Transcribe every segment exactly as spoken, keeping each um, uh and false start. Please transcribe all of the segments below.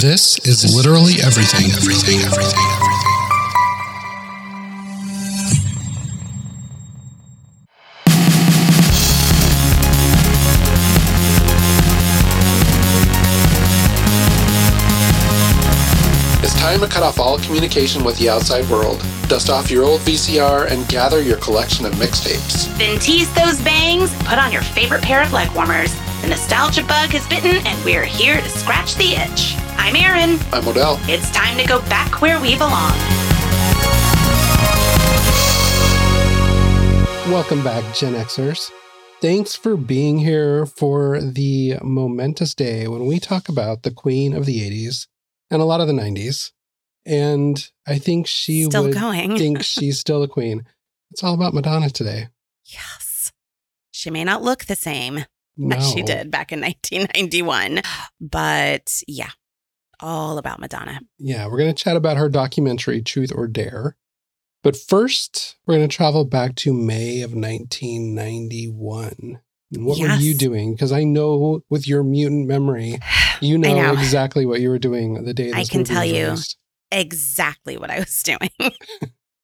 This is literally everything, everything, everything, everything. It's time to cut off all communication with the outside world. Dust off your old V C R and gather your collection of mixtapes. Then tease those bangs, put on your favorite pair of leg warmers. The nostalgia bug has bitten, and we're here to scratch the itch. I'm Erin. I'm Odell. It's time to go back where we belong. Welcome back, Gen Xers. Thanks for being here for the momentous day when we talk about the queen of the eighties and a lot of the nineties. And I think she still would going. think she's still a queen. It's all about Madonna today. Yes. She may not look the same. No. As she did back in nineteen ninety-one. But yeah, all about Madonna. Yeah, we're going to chat about her documentary, Truth or Dare. But first, we're going to travel back to May of nineteen ninety-one. And what yes. were you doing? Because I know with your mutant memory, you know, know. exactly what you were doing the day this I can movie tell was you released. Exactly what I was doing.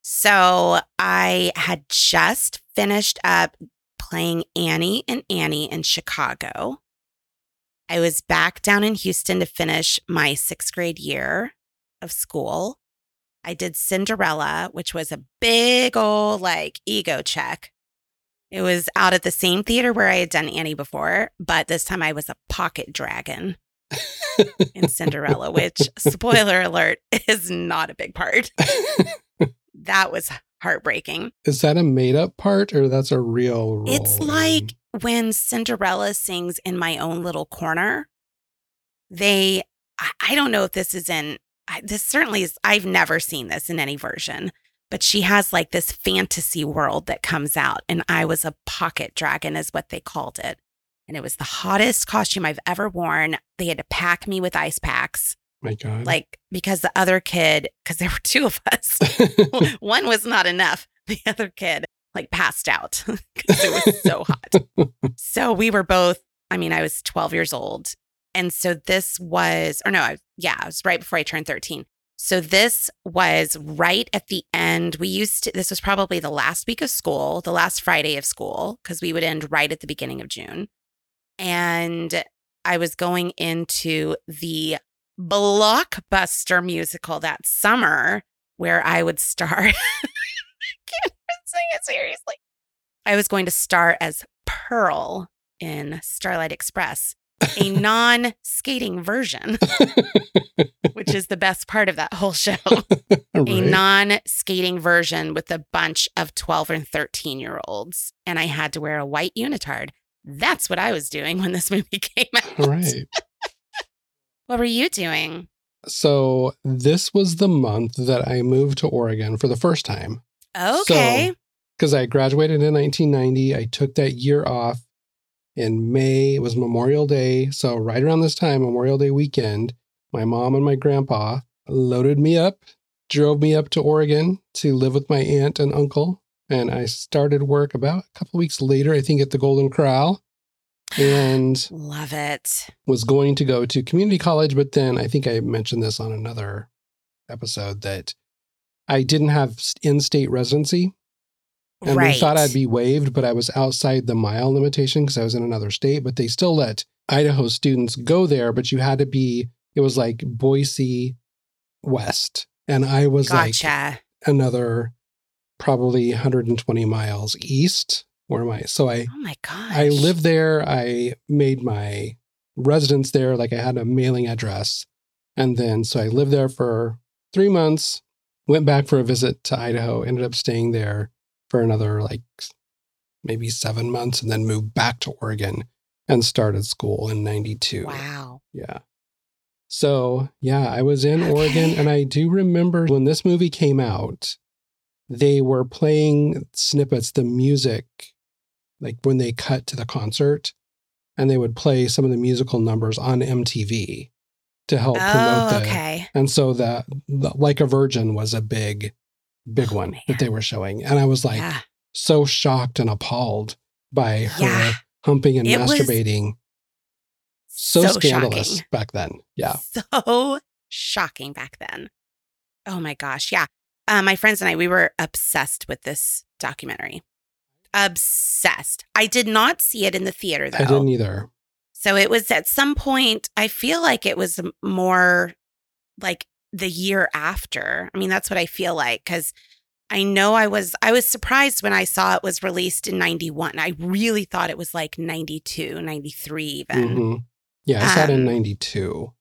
So I had just finished up playing Annie and Annie in Chicago. I was back down in Houston to finish my sixth grade year of school. I did Cinderella, which was a big old like ego check. It was out at the same theater where I had done Annie before, but this time I was a pocket dragon in Cinderella, which, spoiler alert, is not a big part. That was heartbreaking. Is that a made-up part or that's a real role? It's like when Cinderella sings In My Own Little Corner. They, I don't know if this is in, this certainly is, I've never seen this in any version, but she has like this fantasy world that comes out, and I was a pocket dragon is what they called it. And it was the hottest costume I've ever worn. They had to pack me with ice packs. My God. Like, because the other kid, because there were two of us, one was not enough. The other kid, like, passed out because it was so hot. So we were both, I mean, I was twelve years old. And so this was, or no, I, yeah, I was right before I turned thirteen. So this was right at the end. We used to, this was probably the last week of school, the last Friday of school, because we would end right at the beginning of June. And I was going into the blockbuster musical that summer where I would star. I can't even say it seriously. I was going to star as Pearl in Starlight Express, a non-skating version, which is the best part of that whole show. Right. A non-skating version with a bunch of twelve and thirteen year olds. And I had to wear a white unitard. That's what I was doing when this movie came out. Right. What were you doing? So this was the month that I moved to Oregon for the first time. Okay. Because so, I graduated in nineteen ninety. I took that year off in May. It was Memorial Day. So right around this time, Memorial Day weekend, my mom and my grandpa loaded me up, drove me up to Oregon to live with my aunt and uncle. And I started work about a couple of weeks later, I think, at the Golden Corral. And love it. Was going to go to community college, but then I think I mentioned this on another episode that I didn't have in-state residency. And right. They thought I'd be waived, but I was outside the mile limitation because I was in another state, but they still let Idaho students go there, but you had to be, it was like Boise West. And I was gotcha. like another probably one hundred twenty miles east. Where am I? So I, oh my gosh. I lived there. I made my residence there. Like I had a mailing address. And then, so I lived there for three months, went back for a visit to Idaho, ended up staying there for another like maybe seven months and then moved back to Oregon and started school in ninety-two. Wow. Yeah. So yeah, I was in okay. Oregon, and I do remember when this movie came out, they were playing snippets, the music. Like when they cut to the concert, and they would play some of the musical numbers on M T V to help oh, promote the. Okay. And so the, the Like a Virgin was a big, big oh, one man. that they were showing. And I was like yeah. so shocked and appalled by her yeah. humping and it masturbating. So, so scandalous shocking. back then. Yeah. So shocking back then. Oh my gosh. Yeah. Uh, my friends and I, we were obsessed with this documentary. Obsessed. I did not see it in the theater, though. I didn't either. So it was at some point, I feel like it was more like the year after. I mean, that's what I feel like, because I know I was, I was surprised when I saw it was released in ninety-one. I really thought it was like ninety-two, ninety-three even. Mm-hmm. Yeah, I saw um, it in ninety-two.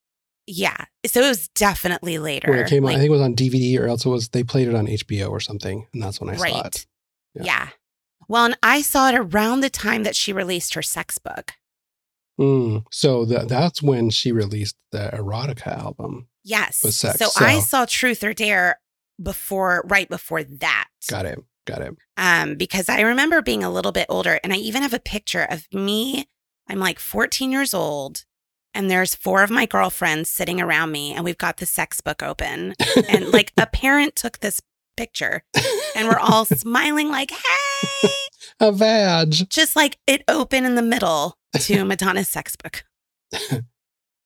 Yeah. So it was definitely later. When it came like, on, I think it was on D V D or else it was, they played it on H B O or something. And that's when I right. saw it. Yeah. yeah. Well, and I saw it around the time that she released her sex book. Mm, so th- that's when she released the erotica album. Yes. With sex. So, so I saw Truth or Dare before, right before that. Got it. Got it. Um, because I remember being a little bit older, and I even have a picture of me. I'm like fourteen years old, and there's four of my girlfriends sitting around me, and we've got the sex book open, and like a parent took this picture, and we're all smiling like, "Hey, a vag!" Just like it open in the middle to Madonna's sex book.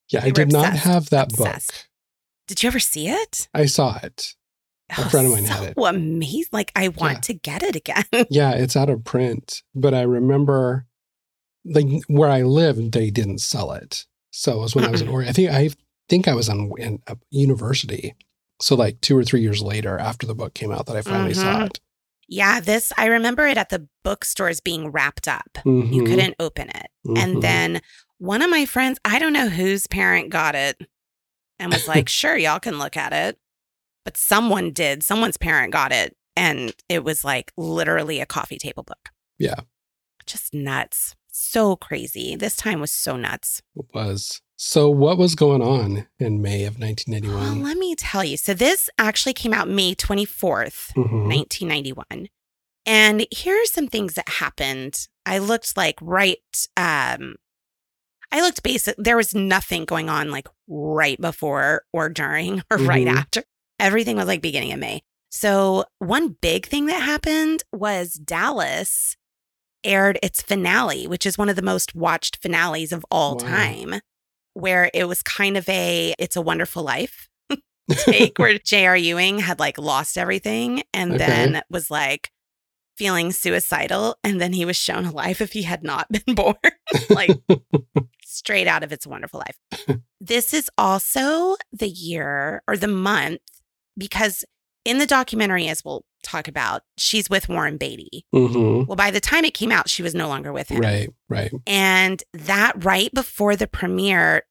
Yeah, I did obsessed, not have that obsessed. book. Did you ever see it? I saw it. A oh, friend of mine so had it. Amazing! Like I want yeah. to get it again. Yeah, it's out of print, but I remember, like where I lived, they didn't sell it. So it was when uh-uh. I was in Oregon. I think I think I was on, in a university. So like two or three years later, after the book came out, that I finally mm-hmm. saw it. Yeah, this I remember it at the bookstores being wrapped up. Mm-hmm. You couldn't open it, mm-hmm. and then one of my friends, I don't know whose parent, got it and was like, "Sure, y'all can look at it." But someone did. Someone's parent got it, and it was like literally a coffee table book. Yeah, just nuts. So crazy. This time was so nuts. It was. So what was going on in May of nineteen ninety-one? Oh, let me tell you. So this actually came out May twenty-fourth, mm-hmm. nineteen ninety-one. And here's some things that happened. I looked like right, um, I looked basic. There was nothing going on like right before or during or mm-hmm. right after. Everything was like beginning of May. So one big thing that happened was Dallas aired its finale, which is one of the most watched finales of all wow. time, where it was kind of a It's a Wonderful Life take where J R Ewing had like lost everything and okay. then was like feeling suicidal. And then he was shown a life if he had not been born, like straight out of It's a Wonderful Life. This is also the year or the month, because in the documentary, as we'll talk about, she's with Warren Beatty. Mm-hmm. Well, by the time it came out, she was no longer with him. Right, right. And that right before the premiere,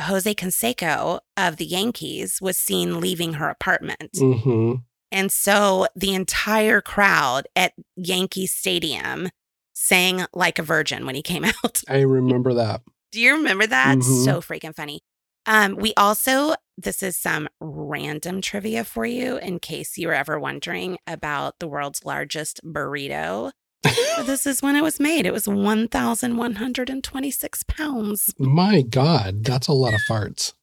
Jose Canseco of the Yankees was seen leaving her apartment. Mm-hmm. And so the entire crowd at Yankee Stadium sang Like a Virgin when he came out. I remember that. Do you remember that? Mm-hmm. So freaking funny. Um, we also, this is some random trivia for you in case you were ever wondering about the world's largest burrito. This is when it was made. It was one thousand one hundred twenty-six pounds. My God, that's a lot of farts.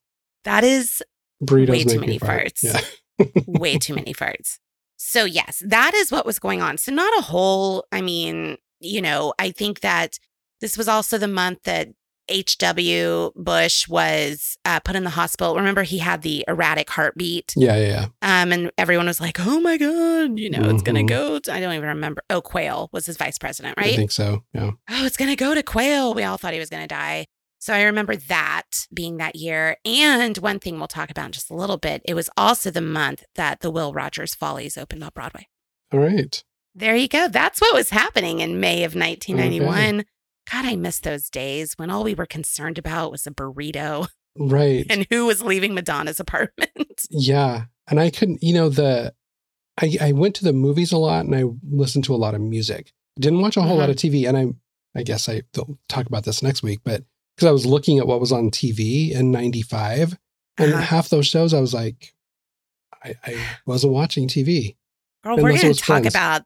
That is Burritos way too many fart. farts. Yeah. Way too many farts. So yes, that is what was going on. So not a whole, I mean, you know, I think that this was also the month that H W Bush was uh, put in the hospital. Remember, he had the erratic heartbeat. Yeah, yeah, yeah. Um, and everyone was like, oh my God, you know, mm-hmm. it's going to go to, I don't even remember. Oh, Quayle was his vice president, right? I think so, yeah. Oh, it's going to go to Quayle. We all thought he was going to die. So I remember that being that year. And one thing we'll talk about in just a little bit, it was also the month that the Will Rogers Follies opened on Broadway. All right. There you go. That's what was happening in May of nineteen ninety-one. Okay. God, I miss those days when all we were concerned about was a burrito. Right. And who was leaving Madonna's apartment. Yeah. And I couldn't, you know, the, I, I went to the movies a lot and I listened to a lot of music. Didn't watch a whole uh-huh. lot of T V. And I, I guess I, they'll talk about this next week, but because I was looking at what was on T V in ninety-five and uh-huh. half those shows, I was like, I, I wasn't watching T V. Girl, we're going to talk friends. about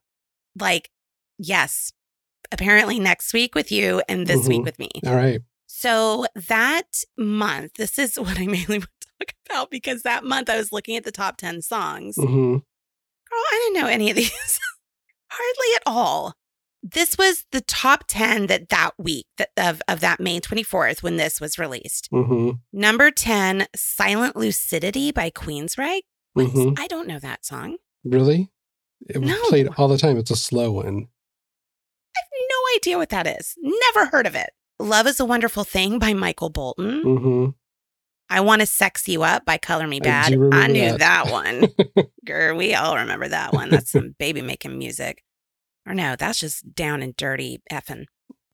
like, yes. Apparently next week with you and this mm-hmm. week with me. All right. So that month, this is what I mainly want to talk about because that month I was looking at the top ten songs. Mm-hmm. Girl, I didn't know any of these. Hardly at all. this was the top ten that that week that, of, of that May twenty-fourth when this was released. Mm-hmm. Number ten, Silent Lucidity by Queensrÿche. Mm-hmm. I don't know that song. Really? It was no. played all the time. It's a slow one. I have no idea what that is. Never heard of it. Love is a Wonderful Thing by Michael Bolton. Mm-hmm. I Want to Sex You Up by Color Me Badd. I, I knew that, that one. Girl, we all remember that one. That's some baby-making music. Or no, that's just down and dirty effing.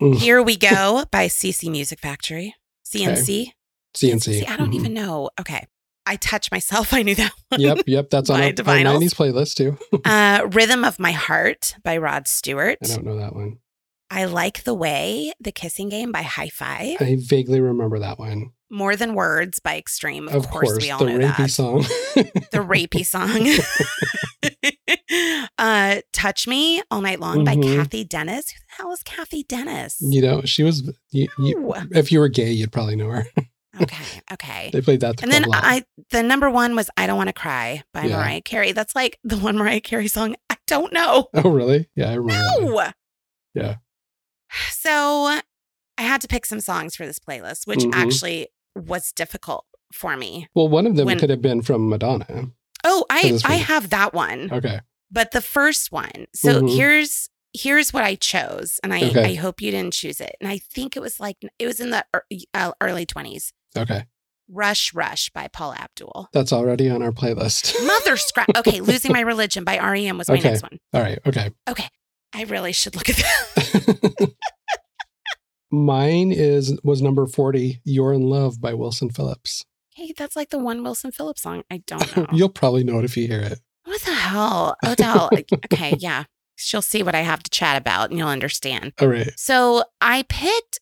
Mm. Here We Go by C and C Music Factory. C and C? C and C. I don't mm-hmm. even know. Okay. I Touch Myself. I knew that one. Yep, yep. That's on my nineties playlist too. uh, Rhythm of My Heart by Rod Stewart. I don't know that one. I Like the Way, The Kissing Game by Hi-Fi. I vaguely remember that one. More Than Words by Extreme. Of, of course, course, we all know that. The rapey song. The rapey song. uh, Touch Me All Night Long mm-hmm. by Kathy Dennis. Who the hell is Kathy Dennis? You know, she was, you, no. you, if you were gay, you'd probably know her. okay, okay. They played that. The and then I, the number one was I Don't Want to Cry by yeah. Mariah Carey. That's like the one Mariah Carey song I don't know. Oh, really? Yeah, I remember No! that. Yeah. So I had to pick some songs for this playlist, which mm-hmm. actually was difficult for me. Well, one of them when, could have been from Madonna. Oh, I I have that one. Okay. But the first one. So mm-hmm. here's here's what I chose. And I, okay. I hope you didn't choose it. And I think it was like, it was in the early twenties. Okay. Rush, Rush by Paul Abdul. That's already on our playlist. Mother Scrap. Okay. Losing My Religion by R E M was my okay. next one. All right. Okay. Okay. I really should look at that. Mine is was number forty, You're in Love by Wilson Phillips. Hey, that's like the one Wilson Phillips song. I don't know. You'll probably know it if you hear it. What the hell? Odell. Okay, yeah. She'll see what I have to chat about and you'll understand. All right. So I picked,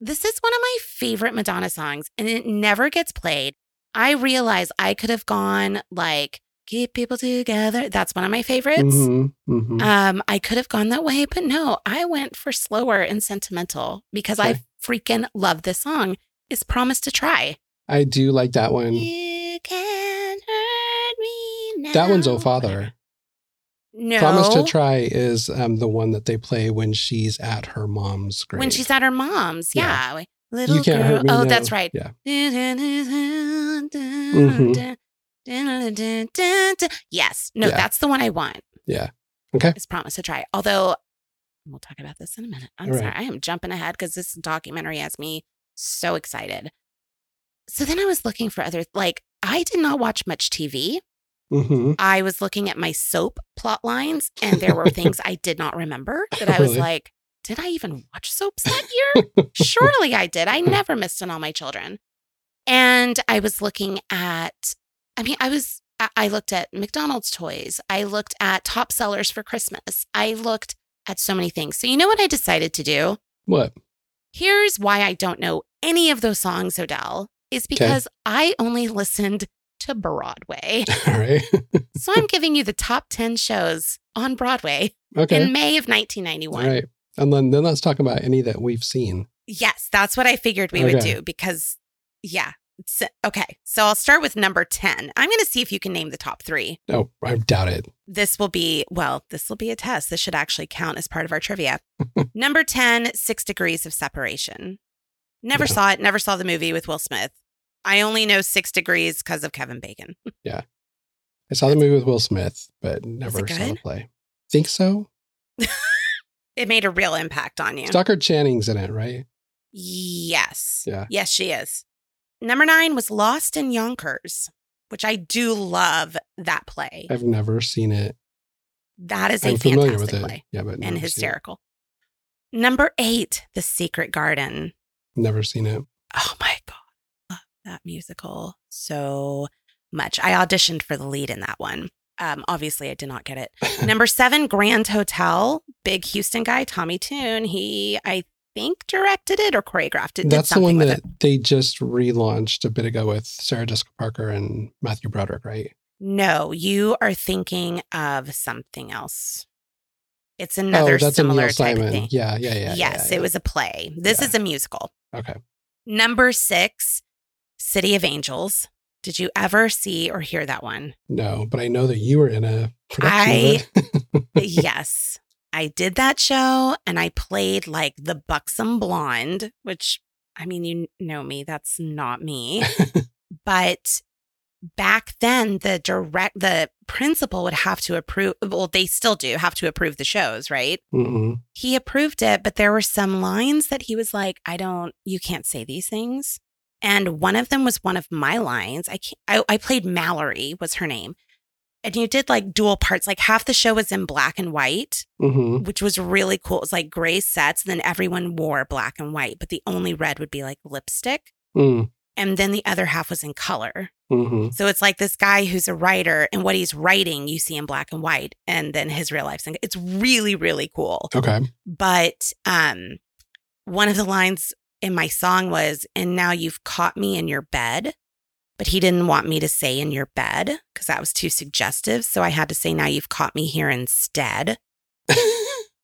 this is one of my favorite Madonna songs and it never gets played. I realize I could have gone like, Keep People Together. That's one of my favorites. Mm-hmm, mm-hmm. Um, I could have gone that way, but no, I went for slower and sentimental because okay. I freaking love this song. It's Promise to Try. I do like that one. You can't hurt me now. That one's Oh Father. No. Promise to Try is um, the one that they play when she's at her mom's grave. When she's at her mom's, yeah. yeah. Little you can't girl. Hurt me oh, now. That's right. Yeah. Mm-hmm. Yes. No, yeah. that's the one I want. Yeah. Okay. It's Promise to Try. Although, we'll talk about this in a minute. I'm All sorry. Right. I am jumping ahead because this documentary has me so excited. So then I was looking for other, like, I did not watch much T V. Mm-hmm. I was looking at my soap plot lines and there were things I did not remember that I was really? like, did I even watch soaps that year? Surely I did. I never missed An All My Children. And I was looking at I mean, I was, I looked at McDonald's toys. I looked at top sellers for Christmas. I looked at so many things. So you know what I decided to do? What? Here's why I don't know any of those songs, Odell, is because okay. I only listened to Broadway. All right. So I'm giving you the top ten shows on Broadway okay. in May of nineteen ninety-one. All right. And then, then let's talk about any that we've seen. Yes. That's what I figured we okay. would do because, yeah. So, okay, so I'll start with number ten. I'm going to see if you can name the top three. No, oh, I doubt it. This will be, well, this will be a test. This should actually count as part of our trivia. Number ten, Six Degrees of Separation. Never no. saw it, never saw the movie with Will Smith. I only know Six Degrees because of Kevin Bacon. Yeah. I saw the movie with Will Smith, but never saw the play. Think so? It made a real impact on you. Stockard Channing's in it, right? Yes. Yeah. Yes, she is. Number nine was Lost in Yonkers, which I do love that play. I've never seen it. That is I'm a fantastic with it. play yeah, but and hysterical. Number eight, The Secret Garden. Never seen it. Oh my God. I love that musical so much. I auditioned for the lead in that one. Um, obviously, I did not get it. Number seven, Grand Hotel. Big Houston guy, Tommy Toon. He, I think directed it or choreographed it. That's the one that they just relaunched a bit ago with Sarah Jessica Parker and Matthew Broderick, right? No, you are thinking of something else. It's another oh, similar type of thing. Yeah, yeah, yeah. Yes, yeah, yeah. It was a play. This yeah. is a musical. Okay. Number six, City of Angels. Did you ever see or hear that one? No, but I know that you were in a production I, of it. Yes. I did that show and I played like the buxom blonde, which, I mean, you know me, that's not me. But back then, the direct, the principal would have to approve. Well, they still do have to approve the shows, right? Mm-mm. He approved it, but there were some lines that he was like, I don't, you can't say these things. And one of them was one of my lines. I, can't, I, I played Mallory, was her name. And you did like dual parts, like half the show was in black and white, mm-hmm. which was really cool. It was like gray sets, and then everyone wore black and white, but the only red would be like lipstick. Mm. And then the other half was in color. Mm-hmm. So it's like this guy who's a writer, and what he's writing, you see in black and white, and then his real life. It's really, really cool. Okay. But um, one of the lines in my song was, and now you've caught me in your bed. But he didn't want me to say in your bed because that was too suggestive. So I had to say, now you've caught me here instead.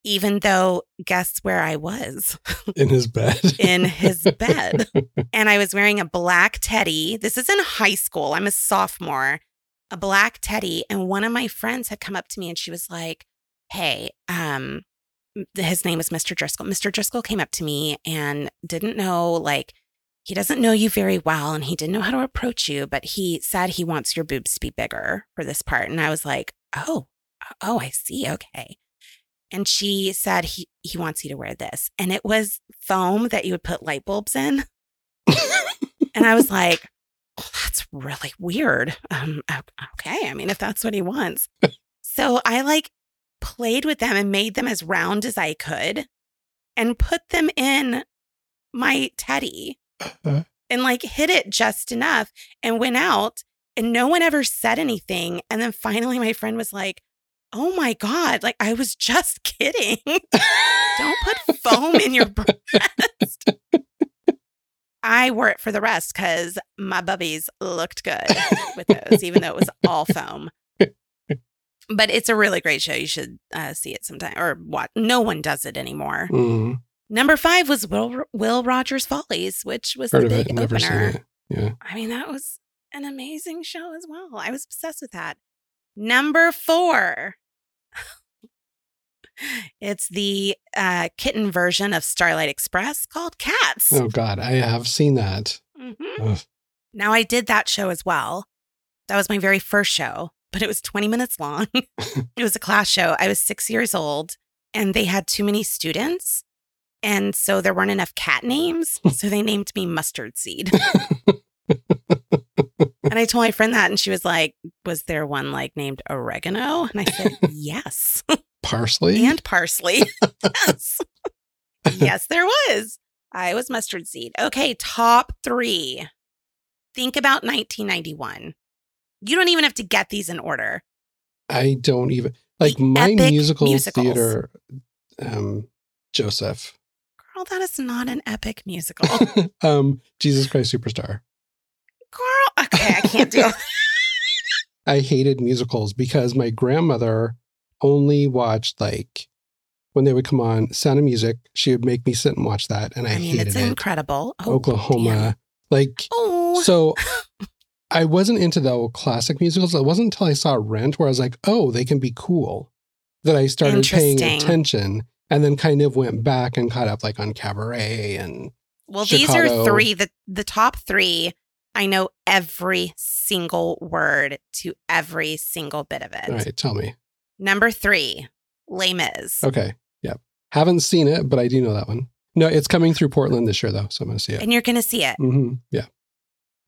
Even though, guess where I was? In his bed. In his bed. And I was wearing a black teddy. This is in high school. I'm a sophomore. A black teddy. And one of my friends had come up to me and she was like, hey, um, his name was Mister Driscoll. Mister Driscoll came up to me and didn't know, like, he doesn't know you very well and he didn't know how to approach you, but he said he wants your boobs to be bigger for this part. And I was like, oh, oh, I see. Okay. And she said he, he wants you to wear this. And it was foam that you would put light bulbs in. And I was like, oh, that's really weird. Um, okay. I mean, if that's what he wants. So I like played with them and made them as round as I could and put them in my teddy. Uh-huh. And like hit it just enough and went out and no one ever said anything. And then finally my friend was like, oh my God, like I was just kidding. Don't put foam in your breast. I wore it for the rest because my bubbies looked good with those, even though it was all foam. But it's a really great show. You should uh, see it sometime or what? No one does it anymore. Mm-hmm. Number five was Will, Will Rogers Follies, which was Heard the big opener. Never seen it. Yeah. I mean, that was an amazing show as well. I was obsessed with that. Number four. It's the uh, kitten version of Starlight Express called Cats. Oh, God. I have seen that. Mm-hmm. Now, I did that show as well. That was my very first show, but it was twenty minutes long. It was a class show. I was six years old, and they had too many students. And so there weren't enough cat names, so they named me Mustard Seed. And I told my friend that, and she was like, was there one like named Oregano? And I said, yes. Parsley? And parsley. Yes. Yes, there was. I was Mustard Seed. Okay, top three. Think about nineteen ninety-one. You don't even have to get these in order. I don't even. Like the my musical musicals. Theater, um, Joseph. Girl, that is not an epic musical. um, Jesus Christ Superstar. Girl, okay, I can't do it. I hated musicals because my grandmother only watched, like, when they would come on, Sound of Music, she would make me sit and watch that, and I, I mean, hated it's it. It's incredible. Oh, Oklahoma. Damn. Like, oh. So I wasn't into the classic musicals. It wasn't until I saw Rent where I was like, oh, they can be cool, that I started paying attention. And then kind of went back and caught up like on Cabaret and Well, Chicago. These are three, the, the top three. I know every single word to every single bit of it. All right, tell me. Number three, Les Mis. Okay, yeah. Haven't seen it, but I do know that one. No, it's coming through Portland this year though, so I'm going to see it. And you're going to see it? Mm-hmm, yeah.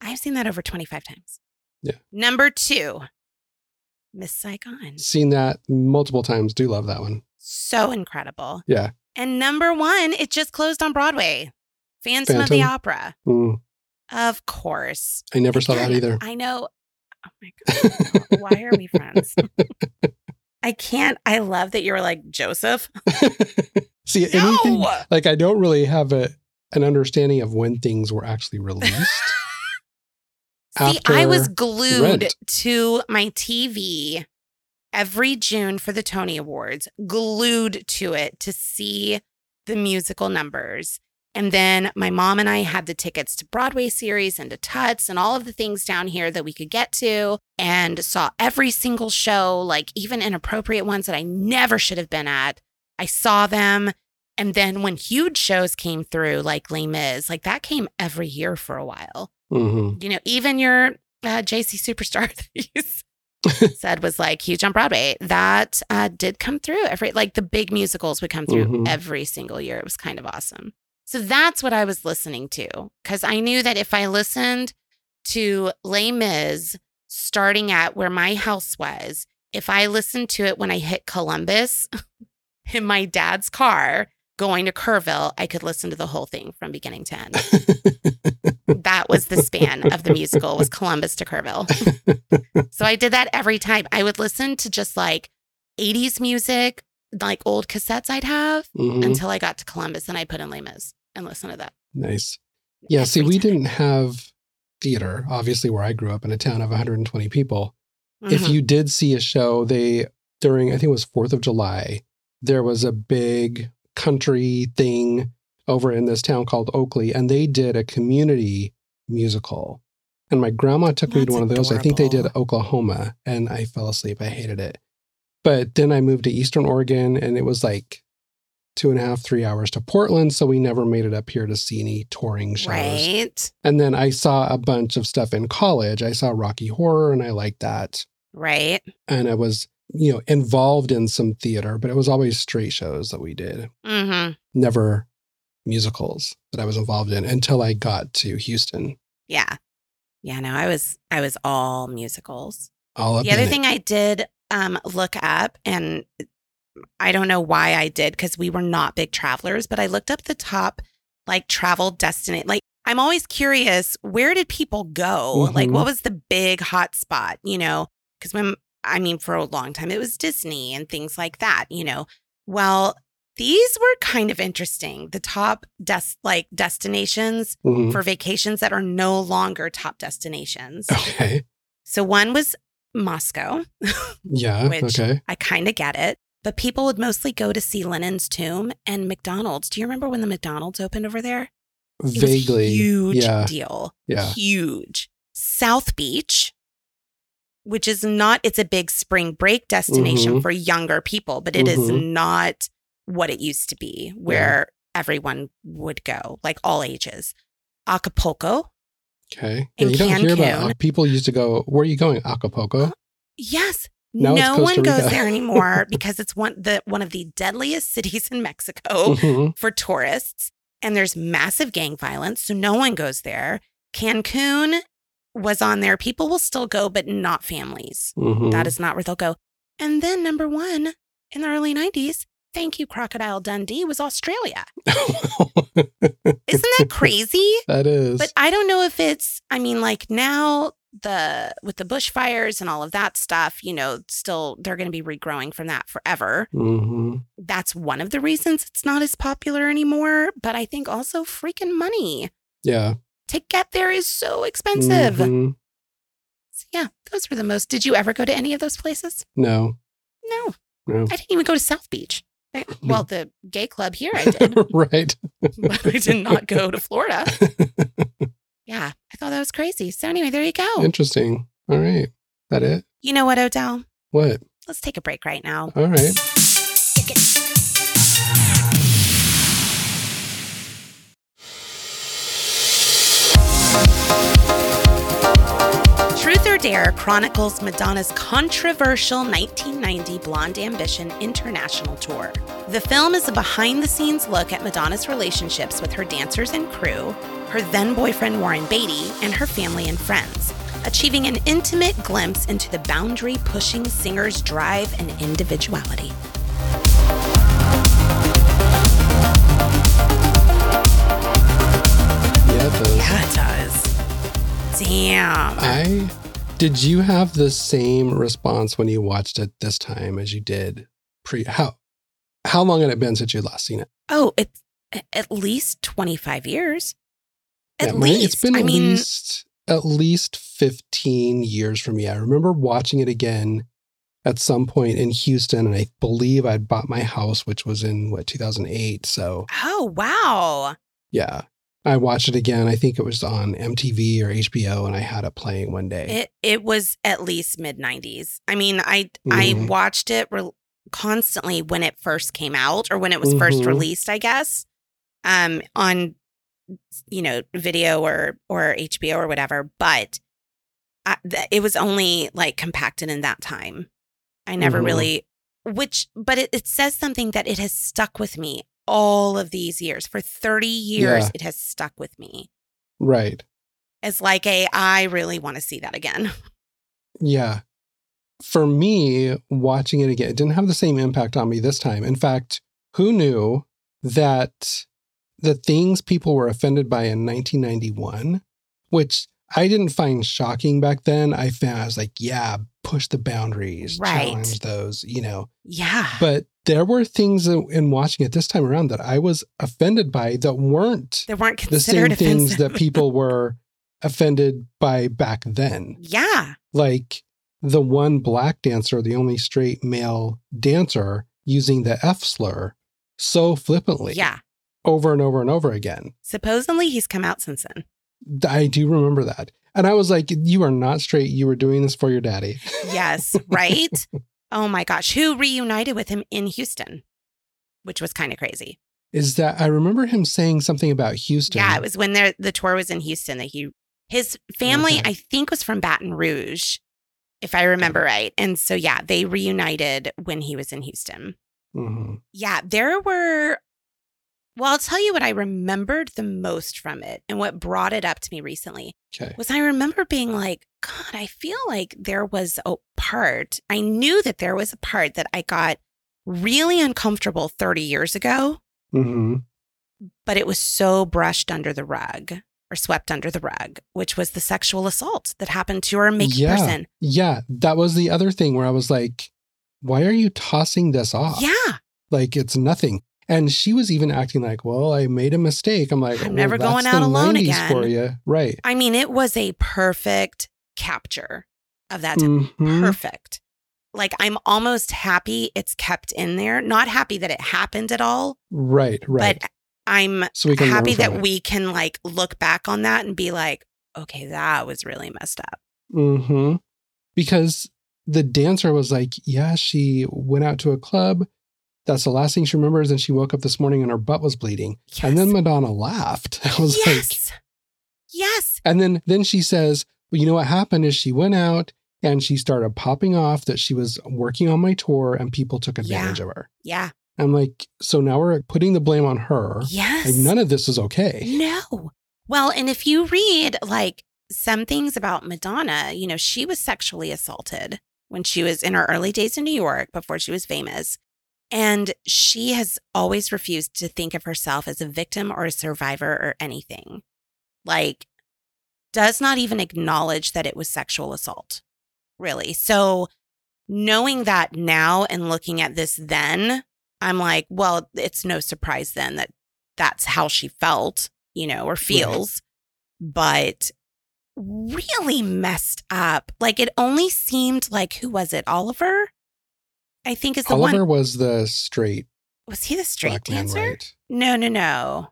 I've seen that over twenty-five times. Yeah. Number two, Miss Saigon. Seen that multiple times. Do love that one. So incredible. Yeah. And number one, it just closed on Broadway. Phantom, Phantom. of the Opera. Mm. Of course. I never saw that either. I know. Oh my God. Why are we friends? I can't. I love that you were like, Joseph. See, no! anything, like I don't really have a an understanding of when things were actually released. See, I was glued Rent. to my T V every June for the Tony Awards, glued to it to see the musical numbers. And then my mom and I had the tickets to Broadway series and to Tuts and all of the things down here that we could get to, and saw every single show, like even inappropriate ones that I never should have been at. I saw them. And then when huge shows came through, like Les Mis, like that came every year for a while. Mm-hmm. You know, even your uh, J C Superstar that you said was like huge on Broadway. That uh, did come through every, like the big musicals would come through mm-hmm. every single year. It was kind of awesome. So that's what I was listening to, because I knew that if I listened to Les Mis starting at where my house was, if I listened to it when I hit Columbus in my dad's car going to Kerrville, I could listen to the whole thing from beginning to end. That was the span of the musical, was Columbus to Kerrville. So I did that every time. I would listen to just like eighties music, like old cassettes I'd have mm-hmm. until I got to Columbus, and I put in Les Mis and listen to that. Nice. Yeah, every see, we time. didn't have theater, obviously, where I grew up in a town of one hundred twenty people. Mm-hmm. If you did see a show, they, during, I think it was fourth of July, there was a big country thing over in this town called Oakley, and they did a community musical. And my grandma took That's me to one adorable. of those. I think they did Oklahoma, and I fell asleep. I hated it. But then I moved to Eastern Oregon, and it was like two and a half, three hours to Portland, so we never made it up here to see any touring shows. Right. And then I saw a bunch of stuff in college. I saw Rocky Horror, and I liked that. Right. And I was, you know, involved in some theater, but it was always straight shows that we did. Mm-hmm. Never musicals that I was involved in until I got to Houston. Yeah. Yeah, no, I was I was all musicals. All up The other in thing it. I did um, look up, and I don't know why I did, because we were not big travelers, but I looked up the top, like, travel destiny. Like, I'm always curious, where did people go? Mm-hmm. Like, what was the big hot spot, you know? Because when, I mean, for a long time, it was Disney and things like that, you know? Well, these were kind of interesting. The top, des- like, destinations mm-hmm. for vacations that are no longer top destinations. Okay. So one was Moscow. Yeah, which okay. I kind of get it. But people would mostly go to see Lenin's tomb and McDonald's. Do you remember when the McDonald's opened over there? Vaguely. It was a huge yeah. deal. Yeah. Huge. South Beach, which is not, it's a big spring break destination mm-hmm. for younger people, but it mm-hmm. is not what it used to be, where yeah. everyone would go, like all ages. Acapulco. Okay. And you Cancun. Don't hear about people used to go, where are you going? Acapulco? Uh, yes. Now no one Rica. goes there anymore because it's one the one of the deadliest cities in Mexico mm-hmm. for tourists, and there's massive gang violence, so no one goes there. Cancun was on there. People will still go, but not families. Mm-hmm. That is not where they'll go. And then number one in the early nineties, thank you, Crocodile Dundee, was Australia. Isn't that crazy? That is. But I don't know if it's, I mean, like now, the with the bushfires and all of that stuff, you know, still they're going to be regrowing from that forever. Mm-hmm. That's one of the reasons it's not as popular anymore. But I think also freaking money. Yeah. To get there is so expensive. Mm-hmm. So yeah, those were the most. Did you ever go to any of those places? No. No. no. I didn't even go to South Beach. I, well, the gay club here I did. Right. But I did not go to Florida. Yeah, I thought that was crazy. So anyway, there you go. Interesting. All right. That it? You know what, Odell? What? Let's take a break right now. All right. Truth or Dare chronicles Madonna's controversial nineteen ninety Blonde Ambition international tour. The film is a behind-the-scenes look at Madonna's relationships with her dancers and crew, her then-boyfriend Warren Beatty, and her family and friends, achieving an intimate glimpse into the boundary-pushing singer's drive and individuality. Yeah, it does. Yeah, it does. Damn. I, did you have the same response when you watched it this time as you did pre... How, how long had it been since you last seen it? Oh, it's at least twenty-five years. At yeah, least. It's been at, I mean, least, at least fifteen years for me. I remember watching it again at some point in Houston, and I believe I'd bought my house, which was in, what, two thousand eight. So. Oh, wow. Yeah. I watched it again. I think it was on M T V or H B O, and I had it playing one day. It it was at least mid-nineties. I mean, I, mm. I watched it re- constantly when it first came out, or when it was mm-hmm. first released, I guess, um, on, you know, video or, or H B O or whatever. But I, th- it was only like compacted in that time. I never mm-hmm. really, which, but it, it says something that it has stuck with me all of these years. For thirty years, yeah. it has stuck with me. Right. It's like a, I really want to see that again. Yeah. For me, watching it again, it didn't have the same impact on me this time. In fact, who knew that the things people were offended by in nineteen ninety-one, which I didn't find shocking back then, I found, I was like, yeah, push the boundaries, right. challenge those, you know. Yeah. But there were things in watching it this time around that I was offended by that weren't, they weren't the same offensive. Things that people were offended by back then. Yeah. Like the one black dancer, the only straight male dancer, using the F slur so flippantly. Yeah. Over and over and over again. Supposedly he's come out since then. I do remember that. And I was like, you are not straight. You were doing this for your daddy. Yes, right? Oh my gosh. Who reunited with him in Houston, which was kind of crazy. Is that, I remember him saying something about Houston. Yeah, it was when there, the tour was in Houston that he, his family, okay. I think was from Baton Rouge, if I remember right. And so, yeah, they reunited when he was in Houston. Mm-hmm. Yeah, there were... Well, I'll tell you what I remembered the most from it and what brought it up to me recently okay. was I remember being like, God, I feel like there was a part. I knew that there was a part that I got really uncomfortable thirty years ago, mm-hmm. but it was so brushed under the rug or swept under the rug, which was the sexual assault that happened to our making yeah. person. Yeah. That was the other thing where I was like, why are you tossing this off? Yeah. Like it's nothing. And she was even acting like, well, I made a mistake. I'm like, I'm well, never going out alone again. For you. Right. I mean, it was a perfect capture of that. Mm-hmm. Perfect. Like, I'm almost happy it's kept in there. Not happy that it happened at all. Right, right. But I'm so happy that it. we can, like, look back on that and be like, okay, that was really messed up. Mm-hmm. Because the dancer was like, yeah, she went out to a club. That's the last thing she remembers. And she woke up this morning and her butt was bleeding. Yes. And then Madonna laughed. I was yes. like, yes. And then, then she says, well, you know what happened is she went out and she started popping off that she was working on my tour and people took advantage yeah. of her. Yeah. I'm like, so now we're putting the blame on her. Yes. Like, none of this is okay. No. Well, and if you read like some things about Madonna, you know, she was sexually assaulted when she was in her early days in New York before she was famous. And she has always refused to think of herself as a victim or a survivor or anything. Like, does not even acknowledge that it was sexual assault, really. So knowing that now and looking at this then, I'm like, well, it's no surprise then that that's how she felt, you know, or feels. Yeah. But really messed up. Like, it only seemed like, who was it, Oliver? I think is the Oliver one. Oliver was the straight. Was he the straight dancer? Right. No, no, no.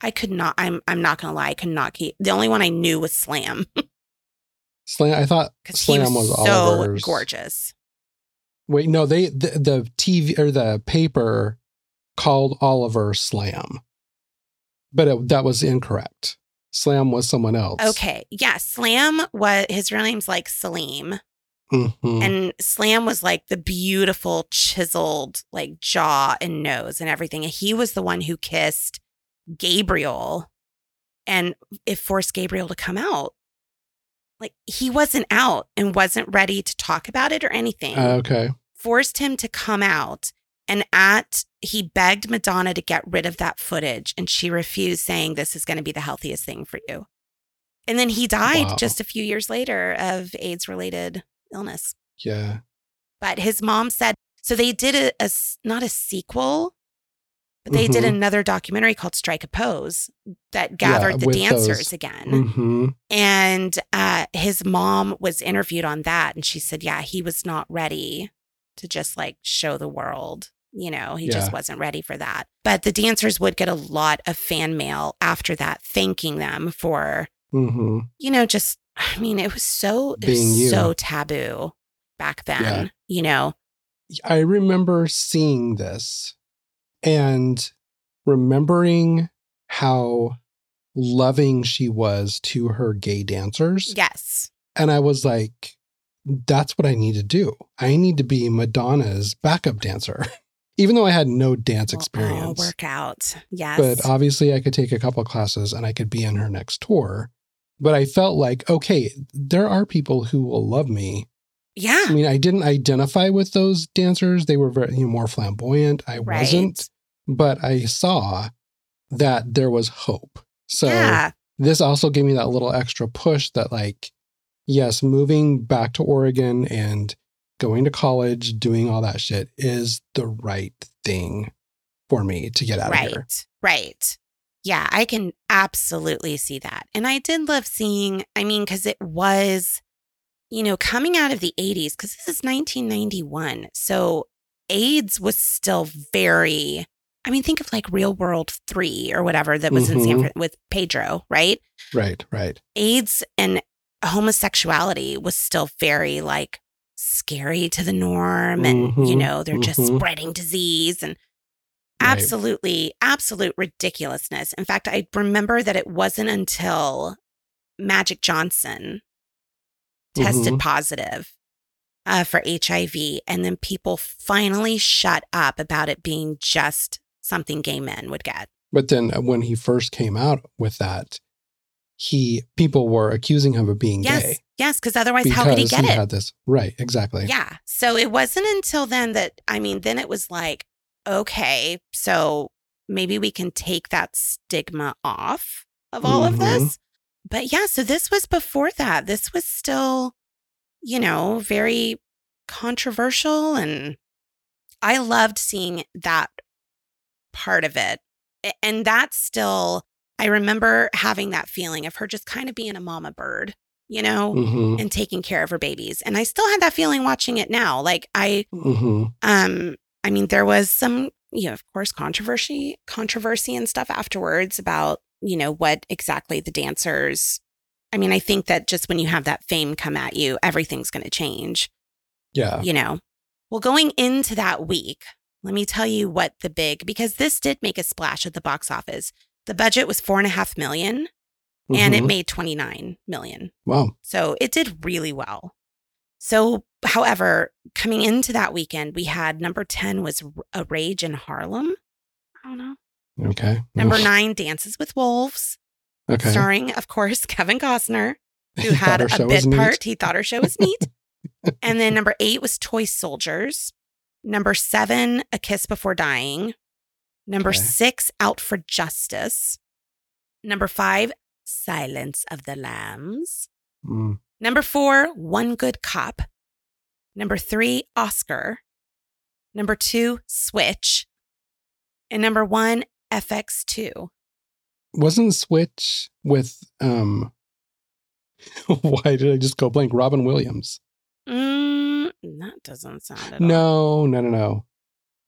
I could not. I'm. I'm not gonna lie. I could not keep. The only one I knew was Slam. Slam. I thought Slam he was, was so Oliver's. Gorgeous. Wait, no. They the, the T V or the paper called Oliver Slam, but it, that was incorrect. Slam was someone else. Okay. Yeah. Slam was his real name's like Salim. Mm-hmm. And Slam was like the beautiful chiseled like jaw and nose and everything. And he was the one who kissed Gabriel and it forced Gabriel to come out. Like he wasn't out and wasn't ready to talk about it or anything. Uh, okay. Forced him to come out. And at he begged Madonna to get rid of that footage. And she refused, saying this is going to be the healthiest thing for you. And then he died wow. just a few years later of AIDS-related illness. Yeah. But his mom said, so they did a, a not a sequel, but they mm-hmm. did another documentary called Strike a Pose that gathered yeah, the dancers those. Again. Mm-hmm. And uh, his mom was interviewed on that. And she said, yeah, he was not ready to just like show the world. You know, he yeah. just wasn't ready for that. But the dancers would get a lot of fan mail after that, thanking them for, mm-hmm. you know, just I mean, it was so it was so taboo back then, yeah. you know? I remember seeing this and remembering how loving she was to her gay dancers. Yes. And I was like, that's what I need to do. I need to be Madonna's backup dancer, even though I had no dance experience. Oh, workout. Yes. But obviously I could take a couple of classes and I could be in her next tour. But I felt like, okay, there are people who will love me. Yeah. I mean, I didn't identify with those dancers. They were very, you know, more flamboyant. I right. wasn't. But I saw that there was hope. So yeah. this also gave me that little extra push that, like, yes, moving back to Oregon and going to college, doing all that shit is the right thing for me to get out right. of here. Right, right. Yeah, I can absolutely see that. And I did love seeing, I mean, because it was, you know, coming out of the eighties, because this is nineteen ninety-one. So AIDS was still very, I mean, think of like Real World three or whatever that was mm-hmm. in San Francisco with Pedro, right? Right, right. AIDS and homosexuality was still very like scary to the norm. And, mm-hmm. you know, they're mm-hmm. just spreading disease and right. absolutely, absolute ridiculousness. In fact, I remember that it wasn't until Magic Johnson tested mm-hmm. positive uh, for H I V. And then people finally shut up about it being just something gay men would get. But then when he first came out with that, he people were accusing him of being yes, gay. Yes, because otherwise because how could he get he it? Had this. Right, exactly. Yeah. So it wasn't until then that, I mean, then it was like, okay, so maybe we can take that stigma off of all mm-hmm. of this. But yeah, so this was before that. This was still, you know, very controversial. And I loved seeing that part of it. And that's still, I remember having that feeling of her just kind of being a mama bird, you know, mm-hmm. and taking care of her babies. And I still had that feeling watching it now. Like I, mm-hmm. um, I mean, there was some, you know, of course, controversy, controversy and stuff afterwards about, you know, what exactly the dancers, I mean, I think that just when you have that fame come at you, everything's going to change. Yeah. You know, well, going into that week, let me tell you what the big, because this did make a splash at the box office. The budget was four and a half million mm-hmm. and it made twenty-nine million. Wow. So it did really well. So, however, coming into that weekend, we had number ten was A Rage in Harlem. I don't know. Okay. Number nine, Dances with Wolves. Okay. Starring, of course, Kevin Costner, who had a bit part. He thought her show was neat. And then number eight was Toy Soldiers. Number seven, A Kiss Before Dying. Number okay. six, Out for Justice. Number five, Silence of the Lambs. Mm. Number four, One Good Cop. Number three, Oscar. Number two, Switch. And number one, F X two. Wasn't Switch with, um, why did I just go blank? Robin Williams. Mm, that doesn't sound at no, all. No, no, no, no.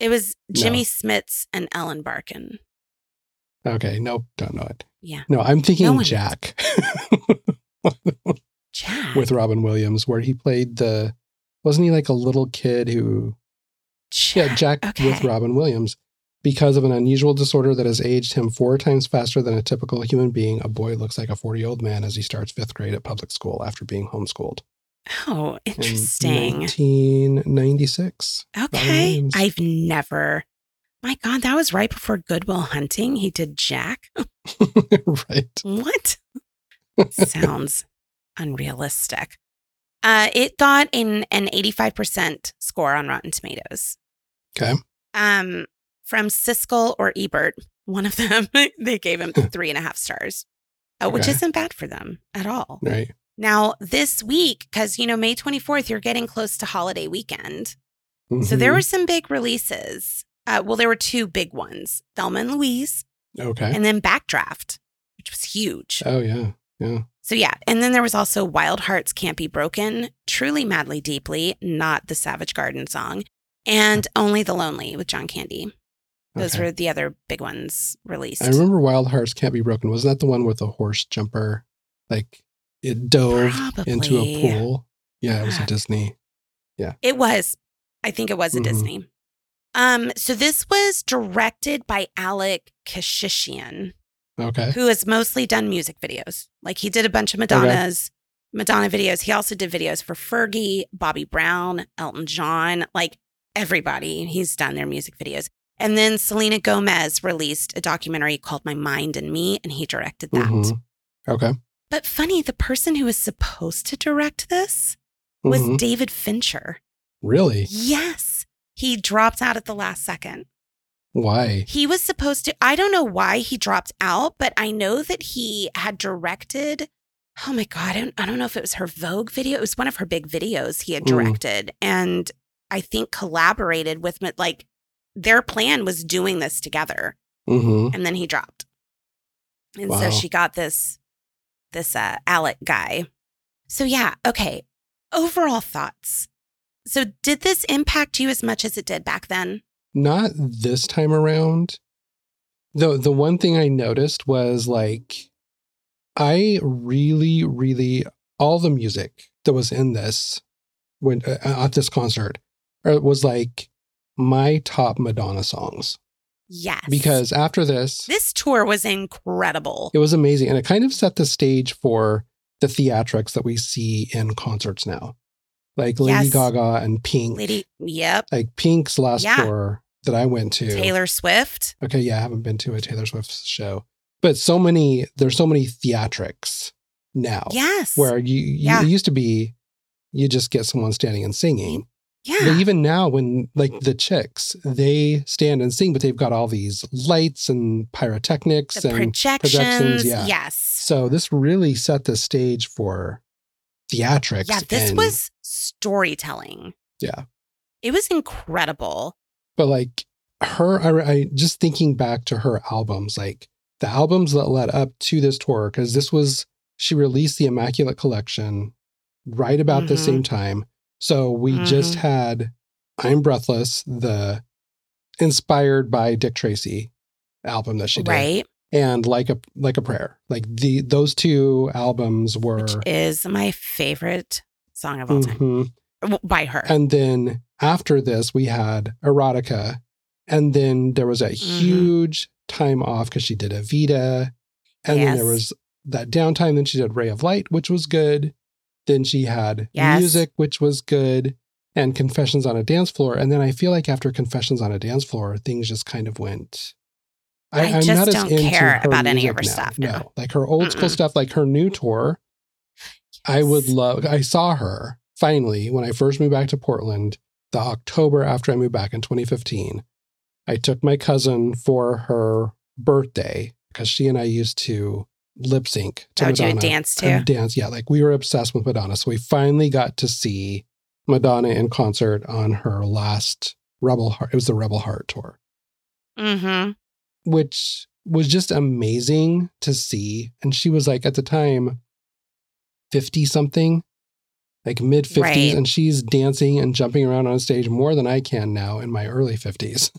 It was Jimmy no. Smits and Ellen Barkin. Okay, nope, don't know it. Yeah. No, I'm thinking no Jack. Jack. With Robin Williams, where he played the, wasn't he like a little kid who, Jack. yeah, Jack okay. with Robin Williams. Because of an unusual disorder that has aged him four times faster than a typical human being, a boy looks like a forty-year-old man as he starts fifth grade at public school after being homeschooled. Oh, interesting. In nineteen ninety-six. Okay. I've never. My God, that was right before Goodwill Hunting. He did Jack. Right. What? Sounds unrealistic. Uh, it got in an eighty-five percent score on Rotten Tomatoes. Okay. Um. From Siskel or Ebert, one of them, they gave him three and a half stars, uh, okay. which isn't bad for them at all. Right. Now, this week, because, you know, May twenty-fourth, you're getting close to holiday weekend. Mm-hmm. So there were some big releases. Uh, well, there were two big ones, Thelma and Louise. Okay. And then Backdraft, which was huge. Oh, yeah. Yeah. So, yeah. And then there was also Wild Hearts Can't Be Broken, Truly Madly Deeply, not the Savage Garden song, and Only the Lonely with John Candy. Those okay. were the other big ones released. I remember Wild Hearts Can't Be Broken. Wasn't that the one with the horse jumper? Like it dove Probably. into a pool. Yeah, yeah, it was a Disney. Yeah. It was. I think it was mm-hmm. a Disney. Um, so this was directed by Alec Kashishian, okay, who has mostly done music videos. Like he did a bunch of Madonna's okay. Madonna videos. He also did videos for Fergie, Bobby Brown, Elton John, like everybody. He's done their music videos. And then Selena Gomez released a documentary called My Mind and Me, and he directed that. Mm-hmm. Okay. But funny, the person who was supposed to direct this was mm-hmm. David Fincher. Really? Yes. He dropped out at the last second. Why? He was supposed to. I don't know why he dropped out, but I know that he had directed. Oh, my God. I don't, I don't know if it was her Vogue video. It was one of her big videos he had directed. Mm. And I think collaborated with, like, their plan was doing this together. Mm-hmm. And then he dropped. And wow. so she got this, this uh, Alec guy. So, yeah. Okay. Overall thoughts. So did this impact you as much as it did back then? Not this time around. The, the one thing I noticed was, like, I really, really, all the music that was in this, when uh, at this concert, it was like my top Madonna songs. Yes. Because after this... This tour was incredible. It was amazing. And it kind of set the stage for the theatrics that we see in concerts now. Like Lady yes. Gaga and Pink. Lady, yep. Like Pink's last yeah. tour that I went to. Taylor Swift. Okay, yeah, I haven't been to a Taylor Swift show. But so many, there's so many theatrics now. Yes. Where you, you yeah. it used to be, you just get someone standing and singing. Yeah. But even now when, like, the Chicks, they stand and sing, but they've got all these lights and pyrotechnics the and projections. projections yeah. Yes. So this really set the stage for theatrics. Yeah, this and, was storytelling. Yeah. It was incredible. But like her, I, I just thinking back to her albums, like the albums that led up to this tour, because this was, she released the Immaculate Collection right about mm-hmm. the same time. So we mm-hmm. just had I'm Breathless, the inspired by Dick Tracy album that she did. Right. And like a like a prayer, like the those two albums were, which is my favorite song of all mm-hmm. time by her. And then after this, we had Erotica, and then there was a mm-hmm. huge time off because she did Evita, and yes. then there was that downtime. Then she did Ray of Light, which was good. Then she had yes. Music, which was good, and Confessions on a Dance Floor. And then I feel like after Confessions on a Dance Floor, things just kind of went. I, I just I'm not don't as care about any of her now. stuff. No. no, like her old Mm-mm. school stuff, like her new tour. Yes. I would love, I saw her finally when I first moved back to Portland, the October after I moved back in twenty fifteen. I took my cousin for her birthday because she and I used to lip sync to oh, Madonna. Oh, do you dance too? Dance, yeah. Like we were obsessed with Madonna. So we finally got to see Madonna in concert on her last Rebel Heart. It was the Rebel Heart tour. Mm-hmm. Which was just amazing to see. And she was like, at the time, fifty-something, like mid-fifties. Right. And she's dancing and jumping around on stage more than I can now in my early fifties.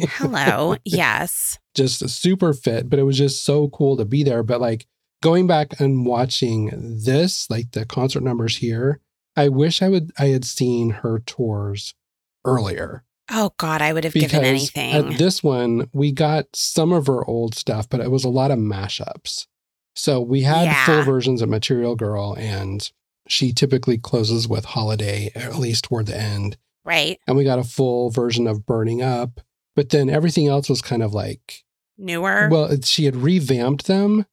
Hello. Yes. Just super fit. But it was just so cool to be there. But like going back and watching this, like the concert numbers here, I wish I would I had seen her tours earlier. Oh, God, I would have because given anything. At this one, we got some of her old stuff, but it was a lot of mashups. So we had yeah. full versions of Material Girl, and she typically closes with Holiday, at least toward the end. Right. And we got a full version of Burning Up, but then everything else was kind of like... Newer? Well, she had revamped them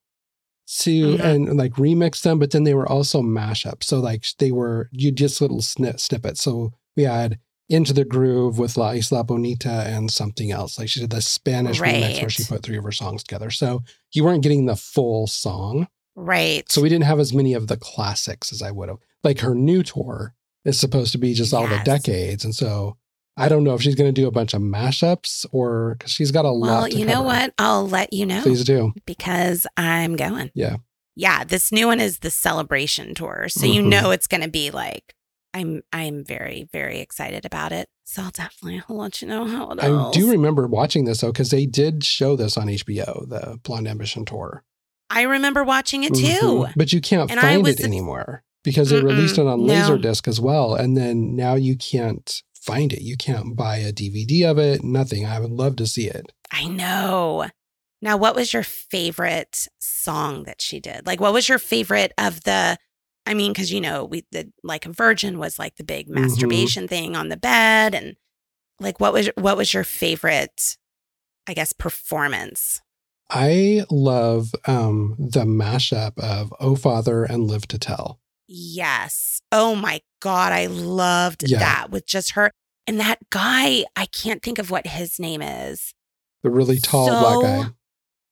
to mm-hmm. and like remixed them, but then they were also mashups. So like they were, you just little snip, snippets. So we had... Into the Groove with La Isla Bonita and something else. Like she did the Spanish right. remix where she put three of her songs together. So you weren't getting the full song. Right. So we didn't have as many of the classics as I would have. Like her new tour is supposed to be just all yes. the decades. And so I don't know if she's going to do a bunch of mashups or because she's got a well, lot to Well, you cover. Know what? I'll let you know. Please do. Because I'm going. Yeah. Yeah. This new one is the Celebration Tour. So mm-hmm. you know it's going to be like. I'm I'm very, very excited about it. So I'll definitely I'll let you know how it goes. I do remember watching this, though, because they did show this on H B O, the Blonde Ambition Tour. I remember watching it, too. Mm-hmm. But you can't and find it a- anymore because they released it on no. Laserdisc as well. And then now you can't find it. You can't buy a D V D of it, nothing. I would love to see it. I know. Now, what was your favorite song that she did? Like, what was your favorite of the, I mean, because, you know, we the like a Virgin was like the big masturbation mm-hmm. thing on the bed. And like, what was what was your favorite, I guess, performance? I love um, the mashup of Oh Father and Live to Tell. Yes. Oh, my God. I loved yeah. that with just her. And that guy, I can't think of what his name is. The really tall so, black guy.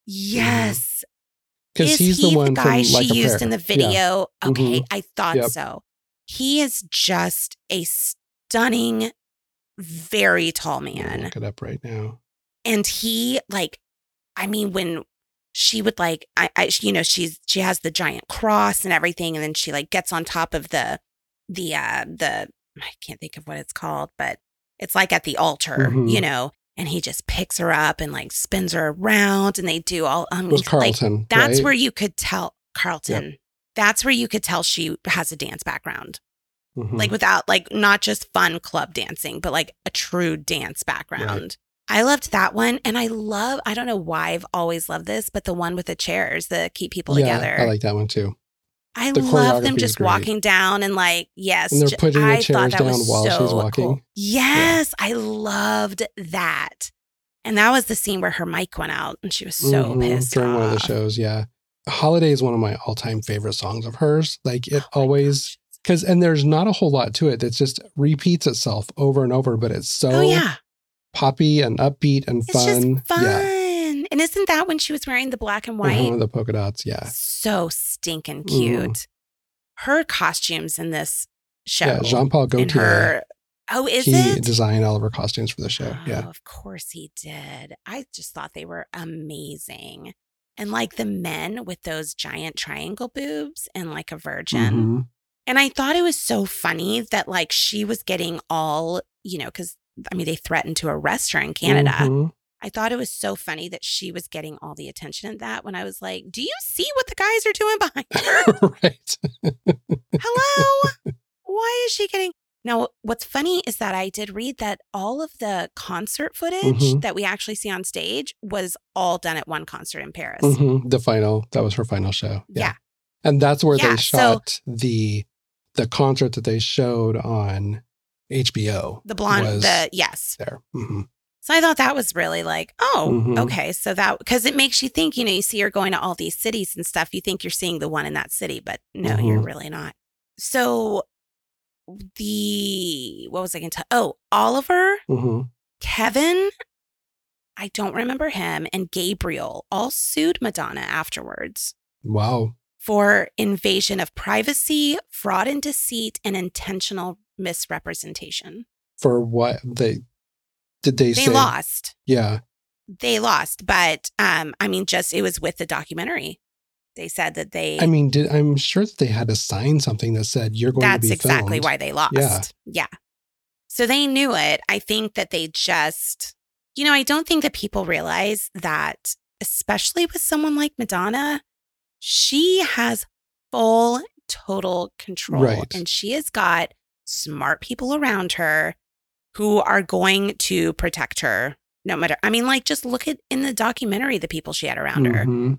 Yes. Because mm. he's he the one the guy from, like, she used Prayer. In the video. Yeah. Okay. Mm-hmm. I thought yep. so. He is just a stunning, very tall man. Look it up right now. And he, like, I mean, when she would like, I, I, you know, she's, she has the giant cross and everything. And then she like gets on top of the, the, uh, the, I can't think of what it's called, but it's like at the altar, mm-hmm. you know, and he just picks her up and like spins her around and they do all, um, it Carlton, like, that's right? where you could tell Carlton, yep. that's where you could tell she has a dance background, mm-hmm. like without like, not just fun club dancing, but like a true dance background. Right. I loved that one. And I love, I don't know why I've always loved this, but the one with the chairs, the keep people yeah, together. I like that one too. I the love them just walking down and like, yes. And they're putting the chairs down while so she's walking. Cool. Yes. Yeah. I loved that. And that was the scene where her mic went out and she was so mm-hmm. pissed During off. One of the shows, yeah. Holiday is one of my all-time favorite songs of hers. Like it oh always, because, and there's not a whole lot to it. That just repeats itself over and over, but it's so. Oh, yeah. Poppy and upbeat and fun. It's just fun. Yeah. And isn't that when she was wearing the black and white? Mm-hmm, the polka dots, yeah. So stinking cute. Mm-hmm. Her costumes in this show. Yeah, Jean-Paul Gaultier. Her, oh, is he it? He designed all of her costumes for the show, oh, yeah. Of course he did. I just thought they were amazing. And like the men with those giant triangle boobs and like a virgin. Mm-hmm. And I thought it was so funny that like she was getting all, you know, because I mean, they threatened to arrest her in Canada. Mm-hmm. I thought it was so funny that she was getting all the attention in that when I was like, do you see what the guys are doing behind her? Right. Hello? Why is she getting... Now, what's funny is that I did read that all of the concert footage mm-hmm. that we actually see on stage was all done at one concert in Paris. Mm-hmm. The final. That was her final show. Yeah. yeah. And that's where yeah, they shot so... the the concert that they showed on... H B O. The blonde, the, yes. There. Mm-hmm. So I thought that was really like, oh, mm-hmm. okay. So that, because it makes you think, you know, you see her going to all these cities and stuff. You think you're seeing the one in that city, but no, mm-hmm. you're really not. So the, what was I going to tell? Oh, Oliver, mm-hmm. Kevin, I don't remember him, and Gabriel all sued Madonna afterwards. Wow. For invasion of privacy, fraud and deceit, and intentional misrepresentation. For what they did they, they say? They lost. Yeah. They lost. But um, I mean, just it was with the documentary. They said that they I mean, did I'm sure that they had to sign something that said you're going to be filmed. That's exactly why they lost. Yeah. yeah. So they knew it. I think that they just you know, I don't think that people realize that, especially with someone like Madonna, she has full total control. Right. And she has got smart people around her who are going to protect her no matter. I mean, like, just look at in the documentary, the people she had around mm-hmm. her,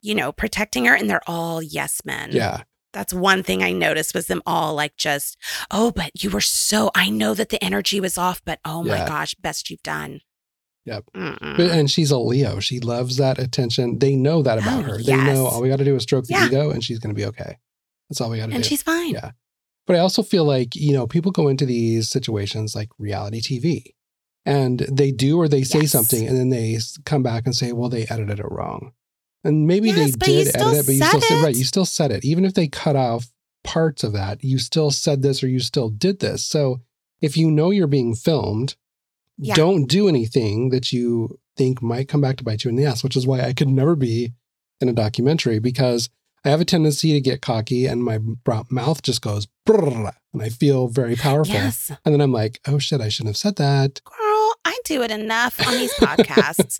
you know, protecting her. And they're all yes men. Yeah. That's one thing I noticed was them all like just, oh, but you were so, I know that the energy was off, but oh yeah. my gosh, best you've done. Yep. Mm-mm. But, and she's a Leo. She loves that attention. They know that about oh, her. They yes. know all we got to do is stroke the yeah. ego and she's going to be okay. That's all we got to do. And she's fine. Yeah. But I also feel like, you know, people go into these situations like reality T V and they do or they say yes. something and then they come back and say, well, they edited it wrong. And maybe yes, they did edit it, but you still said it. Right. You still said it. Even if they cut off parts of that, you still said this or you still did this. So if you know you're being filmed, yeah. don't do anything that you think might come back to bite you in the ass, which is why I could never be in a documentary because I have a tendency to get cocky and my mouth just goes brrr, and I feel very powerful. Yes. And then I'm like, oh shit, I shouldn't have said that. Girl, I do it enough on these podcasts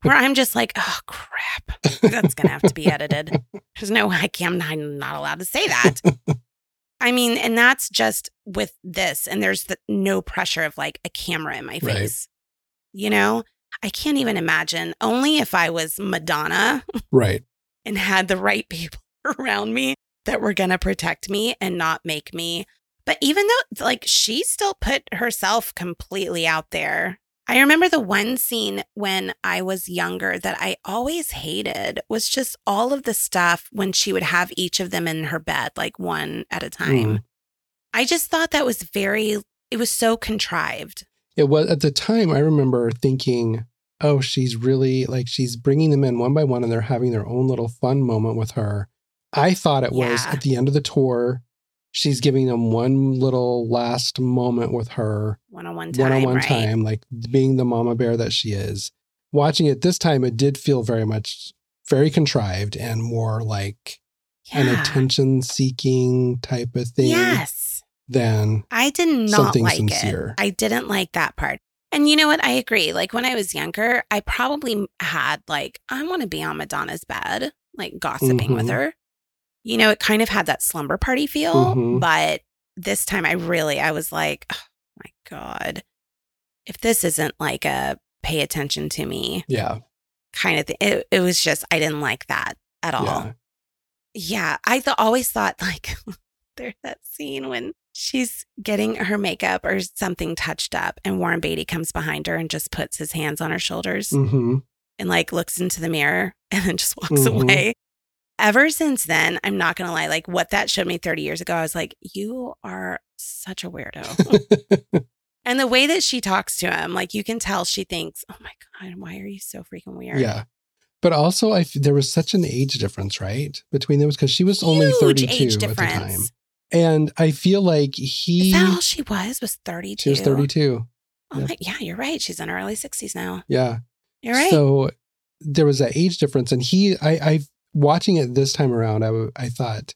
where I'm just like, oh crap, that's going to have to be edited. There's no, I can't, I'm not allowed to say that. I mean, and that's just with this. And there's the, no pressure of like a camera in my face. Right. You know, I can't even imagine. Only if I was Madonna. Right. And had the right people around me that were going to protect me and not make me. But even though, like, she still put herself completely out there. I remember the one scene when I was younger that I always hated was just all of the stuff when she would have each of them in her bed, like one at a time. Mm. I just thought that was very, it was so contrived. It was, at the time, I remember thinking, oh, she's really, like, she's bringing them in one by one and they're having their own little fun moment with her. I thought it was yeah. at the end of the tour, she's giving them one little last moment with her. One-on-one time, One-on-one right? time, like being the mama bear that she is. Watching it this time, it did feel very much, very contrived and more like yeah. an attention-seeking type of thing. Yes. Than I did not something like sincere. It. I didn't like that part. And you know what? I agree. Like when I was younger, I probably had like, I want to be on Madonna's bed, like gossiping mm-hmm. with her. You know, it kind of had that slumber party feel, mm-hmm. but this time I really, I was like, oh my God, if this isn't like a pay attention to me yeah, kind of thing, it, it was just, I didn't like that at all. Yeah, yeah I th- always thought like, there's that scene when she's getting her makeup or something touched up and Warren Beatty comes behind her and just puts his hands on her shoulders mm-hmm. and like looks into the mirror and then just walks mm-hmm. away. Ever since then, I'm not going to lie, like what that showed me thirty years ago, I was like, you are such a weirdo. And the way that she talks to him, like you can tell she thinks, oh my God, why are you so freaking weird? Yeah. But also I, there was such an age difference, right? Between them, because she was huge only thirty-two at the time. And I feel like he... Is that all she was? Was thirty-two? She was thirty-two. Oh yeah. My, yeah, you're right. She's in her early sixties now. Yeah. You're right. So there was that age difference. And he, I, I've, watching it this time around, I, w- I thought,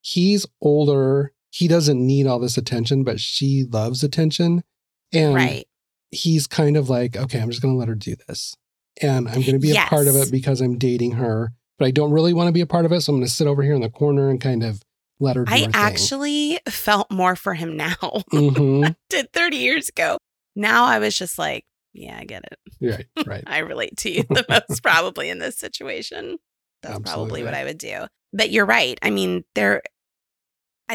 he's older. He doesn't need all this attention, but she loves attention. And right. he's kind of like, okay, I'm just going to let her do this. And I'm going to be yes. a part of it because I'm dating her. But I don't really want to be a part of it. So I'm going to sit over here in the corner and kind of let her do I her actually thing. Felt more for him now mm-hmm. than I did thirty years ago. Now I was just like, yeah, I get it. Right, right. I relate to you the most probably in this situation. That's Absolutely. Probably what I would do. But you're right. I mean, they're,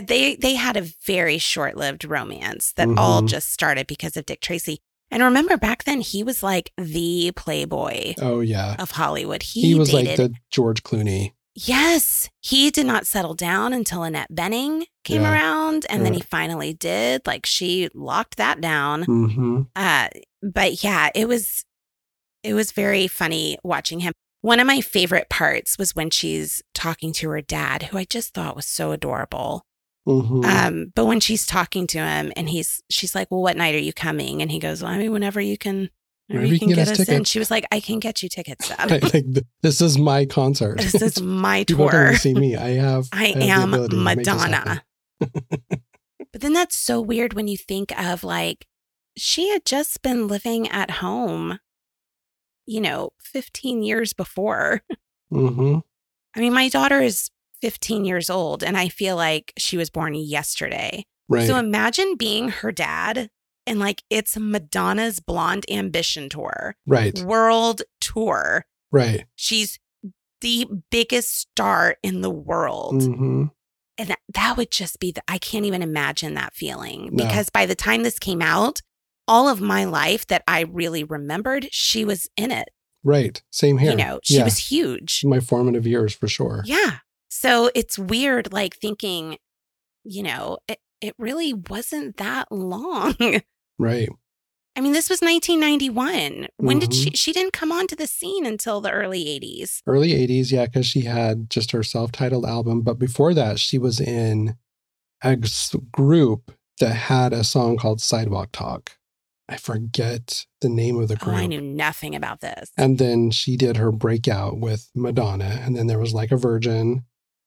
they they had a very short-lived romance that mm-hmm. all just started because of Dick Tracy. And remember back then, he was like the playboy oh, yeah. of Hollywood. He, he was dated, like the George Clooney. Yes. He did not settle down until Annette Bening came yeah. around. And yeah. then he finally did. Like she locked that down. Mm-hmm. Uh, but yeah, it was it was very funny watching him. One of my favorite parts was when she's talking to her dad, who I just thought was so adorable. Mm-hmm. Um, but when she's talking to him and he's, she's like, well, what night are you coming? And he goes, well, I mean, whenever you can, whenever you can, can get, get us tickets. In. She was like, I can get you tickets, Dad. like, like, this is my concert. This is my tour. People can see me. I have, I, I have am Madonna. But then that's so weird when you think of like, she had just been living at home. You know, fifteen years before. Mm-hmm. I mean, my daughter is fifteen years old and I feel like she was born yesterday. Right. So imagine being her dad and like it's Madonna's Blonde Ambition Tour. Right. World tour. Right. She's the biggest star in the world. Mm-hmm. And that, that would just be, the, I can't even imagine that feeling no. because by the time this came out, all of my life that I really remembered, she was in it. Right. Same here. You know, she yeah. was huge. My formative years for sure. Yeah. So it's weird, like thinking, you know, it, it really wasn't that long. Right. I mean, this was nineteen ninety-one. When mm-hmm. did she, she didn't come onto the scene until the early eighties. Early eighties. Yeah. Cause she had just her self-titled album. But before that, she was in a group that had a song called Sidewalk Talk. I forget the name of the group. Oh, I knew nothing about this. And then she did her breakout with Madonna. And then there was like a Virgin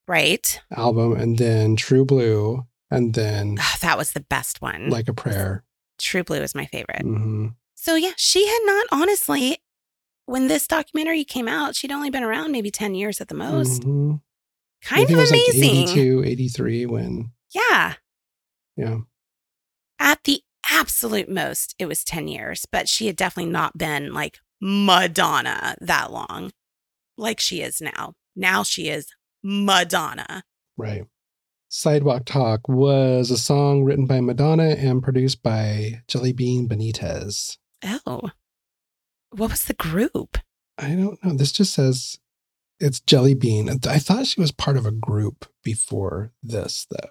right. album and then True Blue. And then oh, that was the best one. Like a Prayer. True Blue was my favorite. Mm-hmm. So yeah, she had not honestly, when this documentary came out, she'd only been around maybe ten years at the most. Mm-hmm. Kind maybe of it was amazing. Like eighty-two, eighty-three when Yeah. Yeah. At the absolute most, it was ten years, but she had definitely not been like Madonna that long, like she is now. Now she is Madonna. Right. Sidewalk Talk was a song written by Madonna and produced by Jellybean Benitez. Oh. What was the group? I don't know. This just says it's Jellybean. I thought she was part of a group before this, though.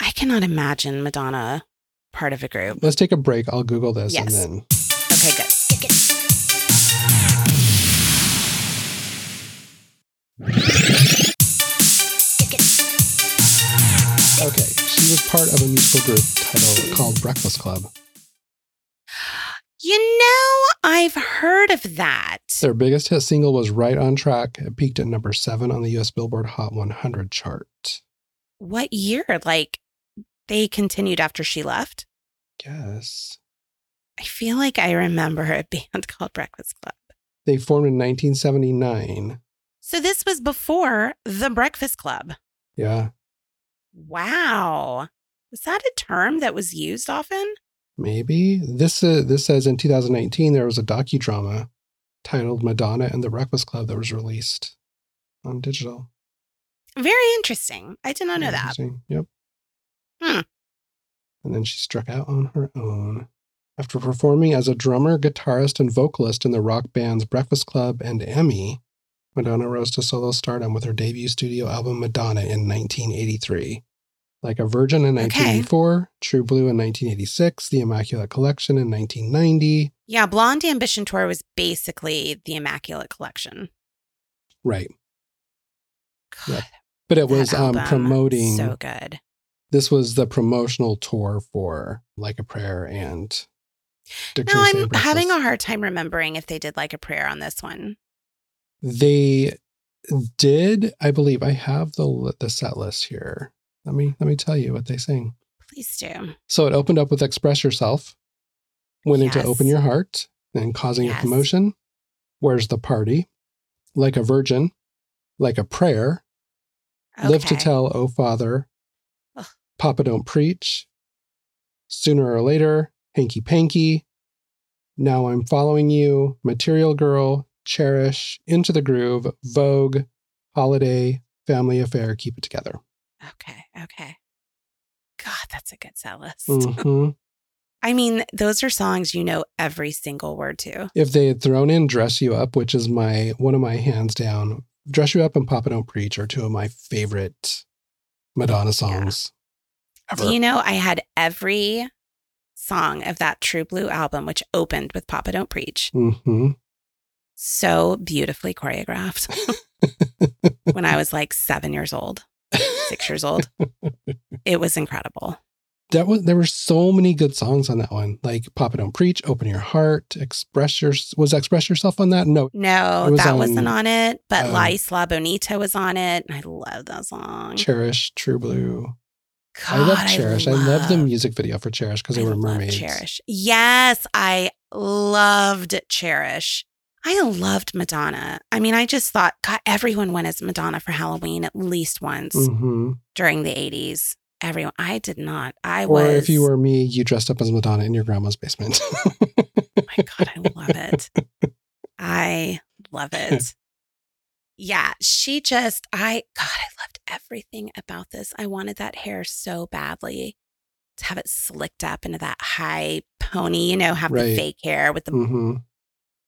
I cannot imagine Madonna part of a group. Let's take a break. I'll Google this yes. and then. Okay, good. Okay, she was part of a musical group titled called Breakfast Club. You know, I've heard of that. Their biggest hit single was Right on Track. It peaked at number seven on the U S Billboard Hot one hundred chart. What year? Like, they continued after she left? Yes. I feel like I remember a band called Breakfast Club. They formed in nineteen seventy-nine. So this was before The Breakfast Club. Yeah. Wow. Was that a term that was used often? Maybe. This uh, this says in two thousand nineteen, there was a docudrama titled Madonna and the Breakfast Club that was released on digital. Very interesting. I did not know that. Yep. Hmm. And then she struck out on her own after performing as a drummer, guitarist, and vocalist in the rock bands Breakfast Club and Emmy. Madonna rose to solo stardom with her debut studio album Madonna in nineteen eighty-three. Like a Virgin in nineteen eighty-four, okay. True Blue in nineteen eighty-six, The Immaculate Collection in nineteen ninety. Yeah, Blonde Ambition Tour was basically The Immaculate Collection. Right. God, yeah. But it was um, promoting. So good. This was the promotional tour for Like a Prayer and Dictionary. No, I'm Breakfast. Having a hard time remembering if they did Like a Prayer on this one. They did, I believe. I have the the set list here. Let me let me tell you what they sing. Please do. So it opened up with Express Yourself, went yes. into Open Your Heart, then Causing yes. a Commotion, Where's the Party, Like a Virgin, Like a Prayer, okay. Live to Tell, Oh Father, Ugh. Papa Don't Preach, Sooner or Later, Hanky Panky, Now I'm Following You, Material Girl, Cherish, Into the Groove, Vogue, Holiday, Family Affair, Keep It Together. Okay, okay. God, that's a good set list. Mm-hmm. I mean, those are songs you know every single word to. If they had thrown in Dress You Up, which is my one of my hands down, Dress You Up and Papa Don't Preach are two of my favorite Madonna songs yeah. ever. Do you know, I had every song of that True Blue album, which opened with Papa Don't Preach. Mm-hmm. So beautifully choreographed when I was like seven years old. Six years old. It was incredible. That was there were so many good songs on that one, like "Papa Don't Preach," "Open Your Heart," "Express Your." Was "Express Yourself" on that? No, no, was that on, wasn't on it. But um, "La Isla Bonita" was on it, and I love that song. "Cherish," "True Blue." God, I love "Cherish." I love, I love the music video for "Cherish" because they I were mermaids. Cherish, yes, I loved "Cherish." I loved Madonna. I mean, I just thought, God, everyone went as Madonna for Halloween at least once mm-hmm. during the eighties. Everyone. I did not. I or was. Or if you were me, you dressed up as Madonna in your grandma's basement. My God, I love it. I love it. Yeah, she just, I, God, I loved everything about this. I wanted that hair so badly. To have it slicked up into that high pony, you know, have right. the fake hair with the. Mm-hmm.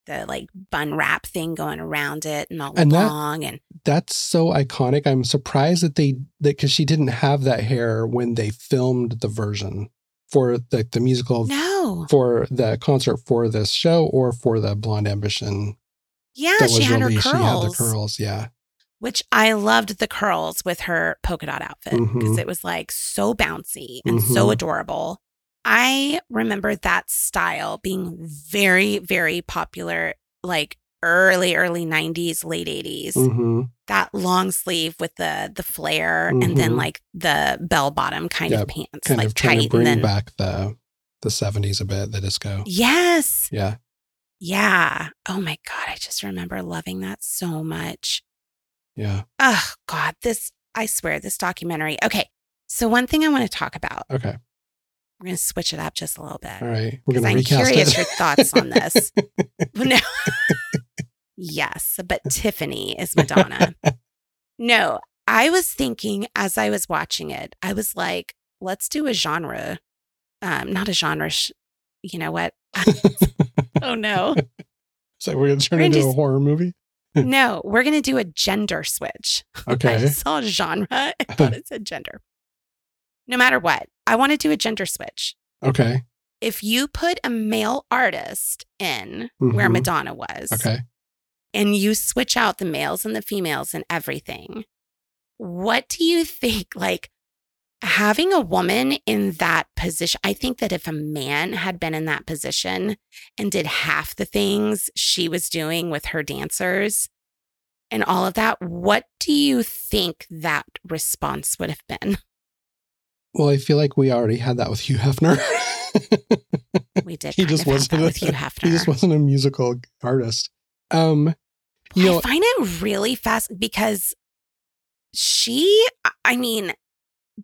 The like bun wrap thing going around it and all and along. That, and that's so iconic. I'm surprised that they, that because she didn't have that hair when they filmed the version for the, the musical, no. for the concert for this show or for the Blonde Ambition. Yeah, that was she had released. Her curls. She had the curls, yeah. Which I loved the curls with her polka dot outfit because mm-hmm. it was like so bouncy and mm-hmm. so adorable. I remember that style being very, very popular, like early, early nineties, late eighties. Mm-hmm. That long sleeve with the the flare mm-hmm. and then like the bell bottom kind yeah, of pants. Kind like of trying tight to bring then, back the, the seventies a bit, the disco. Yes. Yeah. Yeah. Oh my God. I just remember loving that so much. Yeah. Oh God. This, I swear, this documentary. Okay. So one thing I want to talk about. Okay. We're going to switch it up just a little bit. All right. We're going to recast it. I'm curious your thoughts on this. No. Yes, but Tiffany is Madonna. No, I was thinking as I was watching it, I was like, let's do a genre. Um, not a genre. Sh- you know what? Oh, no. So we're going to turn it into just- a horror movie? No, we're going to do a gender switch. Okay. I just saw genre. I thought it said gender. No matter what, I want to do a gender switch. Okay. If you put a male artist in mm-hmm. where Madonna was, okay, and you switch out the males and the females and everything, what do you think, like, having a woman in that position? I think that if a man had been in that position and did half the things she was doing with her dancers and all of that, what do you think that response would have been? Well, I feel like we already had that with Hugh Hefner. We did. He just wasn't a, with Hugh Hefner. He just wasn't a musical artist. Um, you I know, find it really fast because she, I mean,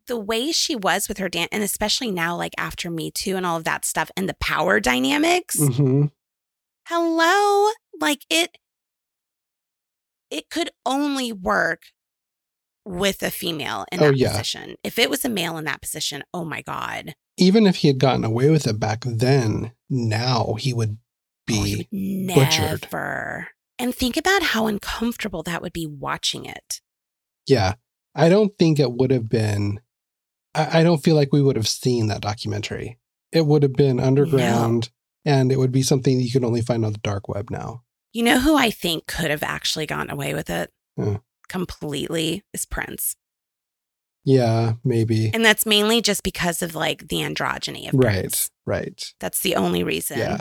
the way she was with her dance, and especially now, like after Me Too and all of that stuff and the power dynamics. Mm-hmm. Hello. Like it, it could only work with a female in that oh, yeah. position. If it was a male in that position, oh my God. Even if he had gotten away with it back then, now he would be oh, he would butchered. Never. And think about how uncomfortable that would be watching it. Yeah. I don't think it would have been, I, I don't feel like we would have seen that documentary. It would have been underground no. and it would be something you can only find on the dark web now. You know who I think could have actually gotten away with it yeah. completely is Prince. Yeah, maybe. And that's mainly just because of like the androgyny of right, Prince. Right, right. That's the only reason. Yeah.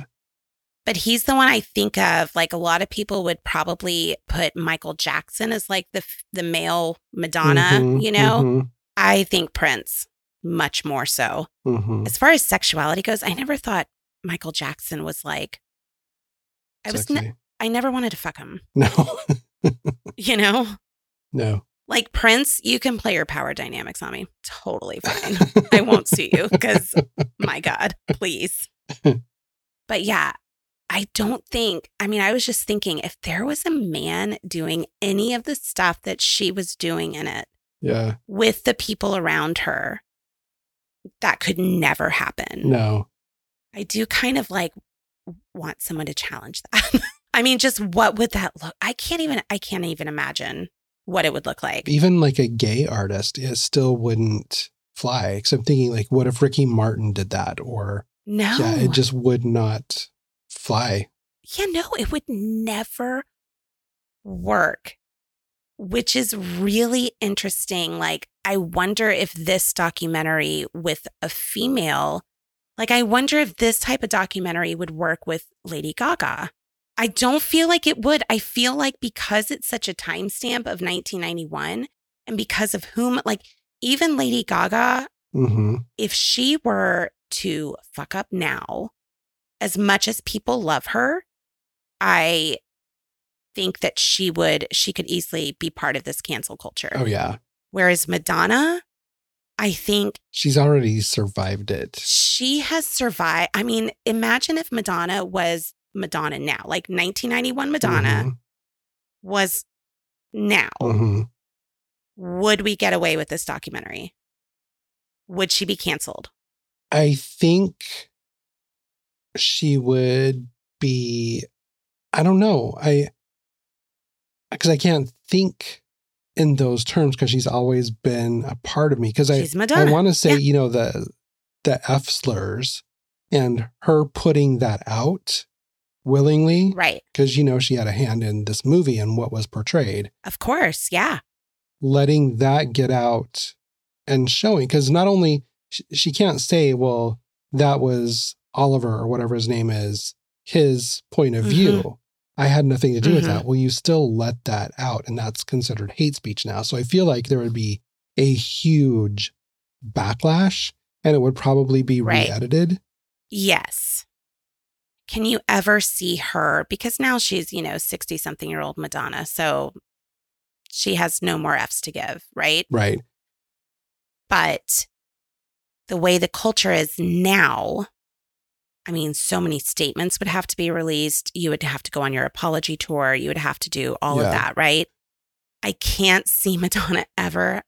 But he's the one I think of, like a lot of people would probably put Michael Jackson as like the the male Madonna, mm-hmm, you know? Mm-hmm. I think Prince much more so. Mm-hmm. As far as sexuality goes, I never thought Michael Jackson was like, I was ne- I never wanted to fuck him. No. You know? No. Like Prince, you can play your power dynamics on me. Totally fine. I won't sue you because my God, please. But yeah. I don't think, I mean, I was just thinking if there was a man doing any of the stuff that she was doing in it yeah. with the people around her, that could never happen. No. I do kind of like want someone to challenge that. I mean, just what would that look? I can't even, I can't even imagine what it would look like. Even like a gay artist, it still wouldn't fly. Because I'm thinking like, what if Ricky Martin did that? Or no, yeah, it just would not fly. Yeah, no, it would never work, which is really interesting. Like, I wonder if this documentary with a female, like, I wonder if this type of documentary would work with Lady Gaga. I don't feel like it would. I feel like because it's such a timestamp of nineteen ninety-one and because of whom, like, even Lady Gaga, mm-hmm. if she were to fuck up now, as much as people love her, I think that she would, she could easily be part of this cancel culture. Oh, yeah. Whereas Madonna, I think she's already survived it. She has survived. I mean, imagine if Madonna was Madonna now, like nineteen ninety-one Madonna mm-hmm. was now. Mm-hmm. Would we get away with this documentary? Would she be canceled? I think she would be, I don't know. I, because I can't think in those terms because she's always been a part of me. Because I, I want to say, yeah. you know, the, the F slurs and her putting that out willingly. Right. Because, you know, she had a hand in this movie and what was portrayed. Of course. Yeah. Letting that get out and showing, because not only she, she can't say, well, that was Oliver or whatever his name is, his point of mm-hmm. view. I had nothing to do mm-hmm. with that. Well, you still let that out, and that's considered hate speech now. So I feel like there would be a huge backlash, and it would probably be right. re-edited. Yes. Can you ever see her? Because now she's, you know, sixty-something-year-old Madonna, so she has no more Fs to give, right? Right. But the way the culture is now, I mean, so many statements would have to be released. You would have to go on your apology tour. You would have to do all yeah. of that, right? I can't see Madonna ever,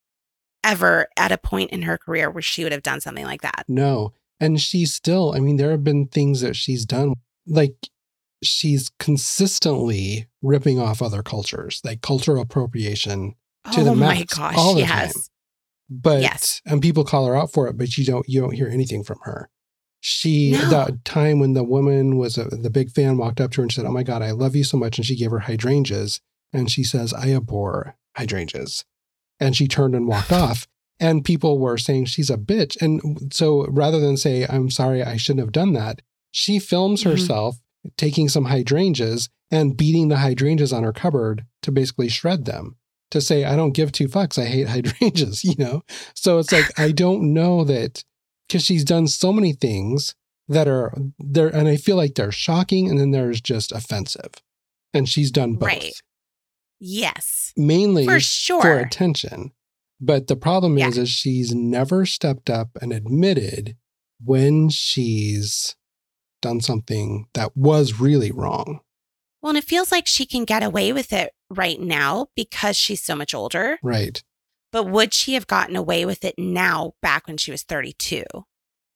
ever at a point in her career where she would have done something like that. No. And she's still, I mean, there have been things that she's done. Like, she's consistently ripping off other cultures, like cultural appropriation to oh the max. Oh my gosh, all the yes. time. But, yes. and people call her out for it, but you don't, you don't hear anything from her. She, no. that time when the woman was, a, the big fan walked up to her and said, "Oh my God, I love you so much." And she gave her hydrangeas. And she says, "I abhor hydrangeas." And she turned and walked off. And people were saying she's a bitch. And so rather than say, "I'm sorry, I shouldn't have done that," she films mm-hmm. herself taking some hydrangeas and beating the hydrangeas on her cupboard to basically shred them, to say, "I don't give two fucks. I hate hydrangeas," you know? So it's like, I don't know that, because she's done so many things that are there. And I feel like they're shocking. And then there's just offensive. And she's done both. Right. Yes. Mainly for, sure. for attention. But the problem yeah. is, is she's never stepped up and admitted when she's done something that was really wrong. Well, and it feels like she can get away with it right now because she's so much older. Right. But would she have gotten away with it now back when she was thirty-two?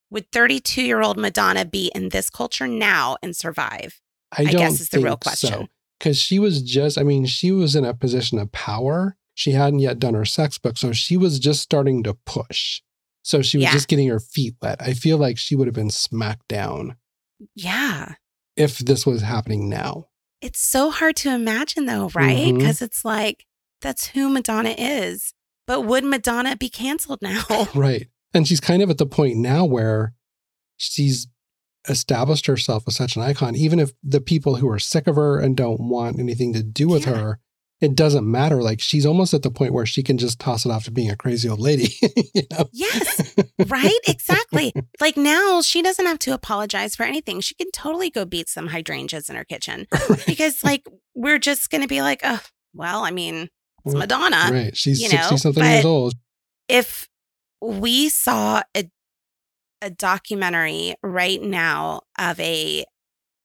Would thirty-two-year-old Madonna be in this culture now and survive? I, I don't guess is the real question. So. Because she was just, I mean, she was in a position of power. She hadn't yet done her sex book, so she was just starting to push. So she was yeah. just getting her feet wet. I feel like she would have been smacked down. Yeah. If this was happening now. It's so hard to imagine though, right? Because mm-hmm. it's like, that's who Madonna is. But would Madonna be canceled now? Right. And she's kind of at the point now where she's established herself as such an icon. Even if the people who are sick of her and don't want anything to do with yeah. her, it doesn't matter. Like, she's almost at the point where she can just toss it off to being a crazy old lady. You know? Yes, right? Exactly. Like, now she doesn't have to apologize for anything. She can totally go beat some hydrangeas in her kitchen right. because, like, we're just going to be like, "Oh, well, I mean, it's Madonna." Right. She's sixty-something years old. If we saw a a documentary right now of a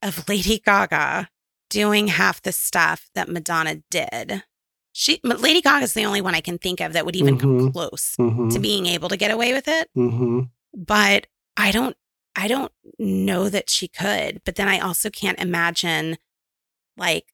of Lady Gaga doing half the stuff that Madonna did. She, Lady Gaga is the only one I can think of that would even mm-hmm. come close mm-hmm. to being able to get away with it. Mm-hmm. But I don't, I don't know that she could. But then I also can't imagine like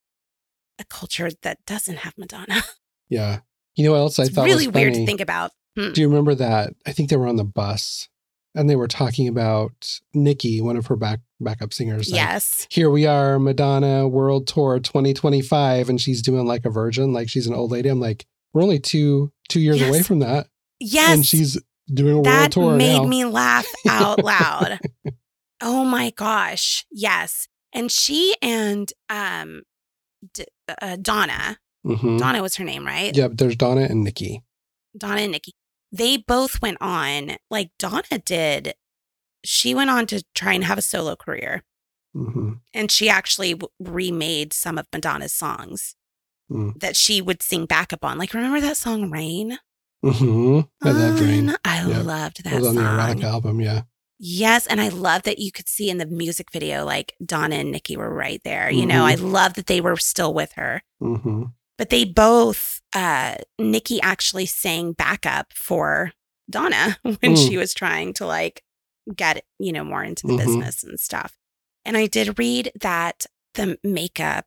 a culture that doesn't have Madonna. Yeah, you know what else I it's thought really was really weird to think about. Hmm. Do you remember that? I think they were on the bus and they were talking about Nikki, one of her back. backup singers. Like, yes. Here we are, Madonna World Tour twenty twenty-five, and she's doing like a virgin, like she's an old lady. I'm like, we're only two two years yes. away from that. Yes. And she's doing a that world tour. That made now. me laugh out loud. Oh my gosh. Yes. And she and um, D- uh, Donna. Mm-hmm. Donna was her name, right? Yeah. There's Donna and Nikki. Donna and Nikki. They both went on. Like Donna did. She went on to try and have a solo career. Mm-hmm. And she actually w- remade some of Madonna's songs mm. that she would sing back upon. Like, remember that song, Rain? Mm-hmm. I um, loved Rain. I yep. loved that song. It was on song. the Erotic album, yeah. Yes, and I love that you could see in the music video, like, Donna and Nikki were right there. Mm-hmm. You know, I love that they were still with her. Mm-hmm. But they both, uh, Nikki actually sang backup for Donna when mm. she was trying to, like, get, you know, more into the mm-hmm. business and stuff. And I did read that the makeup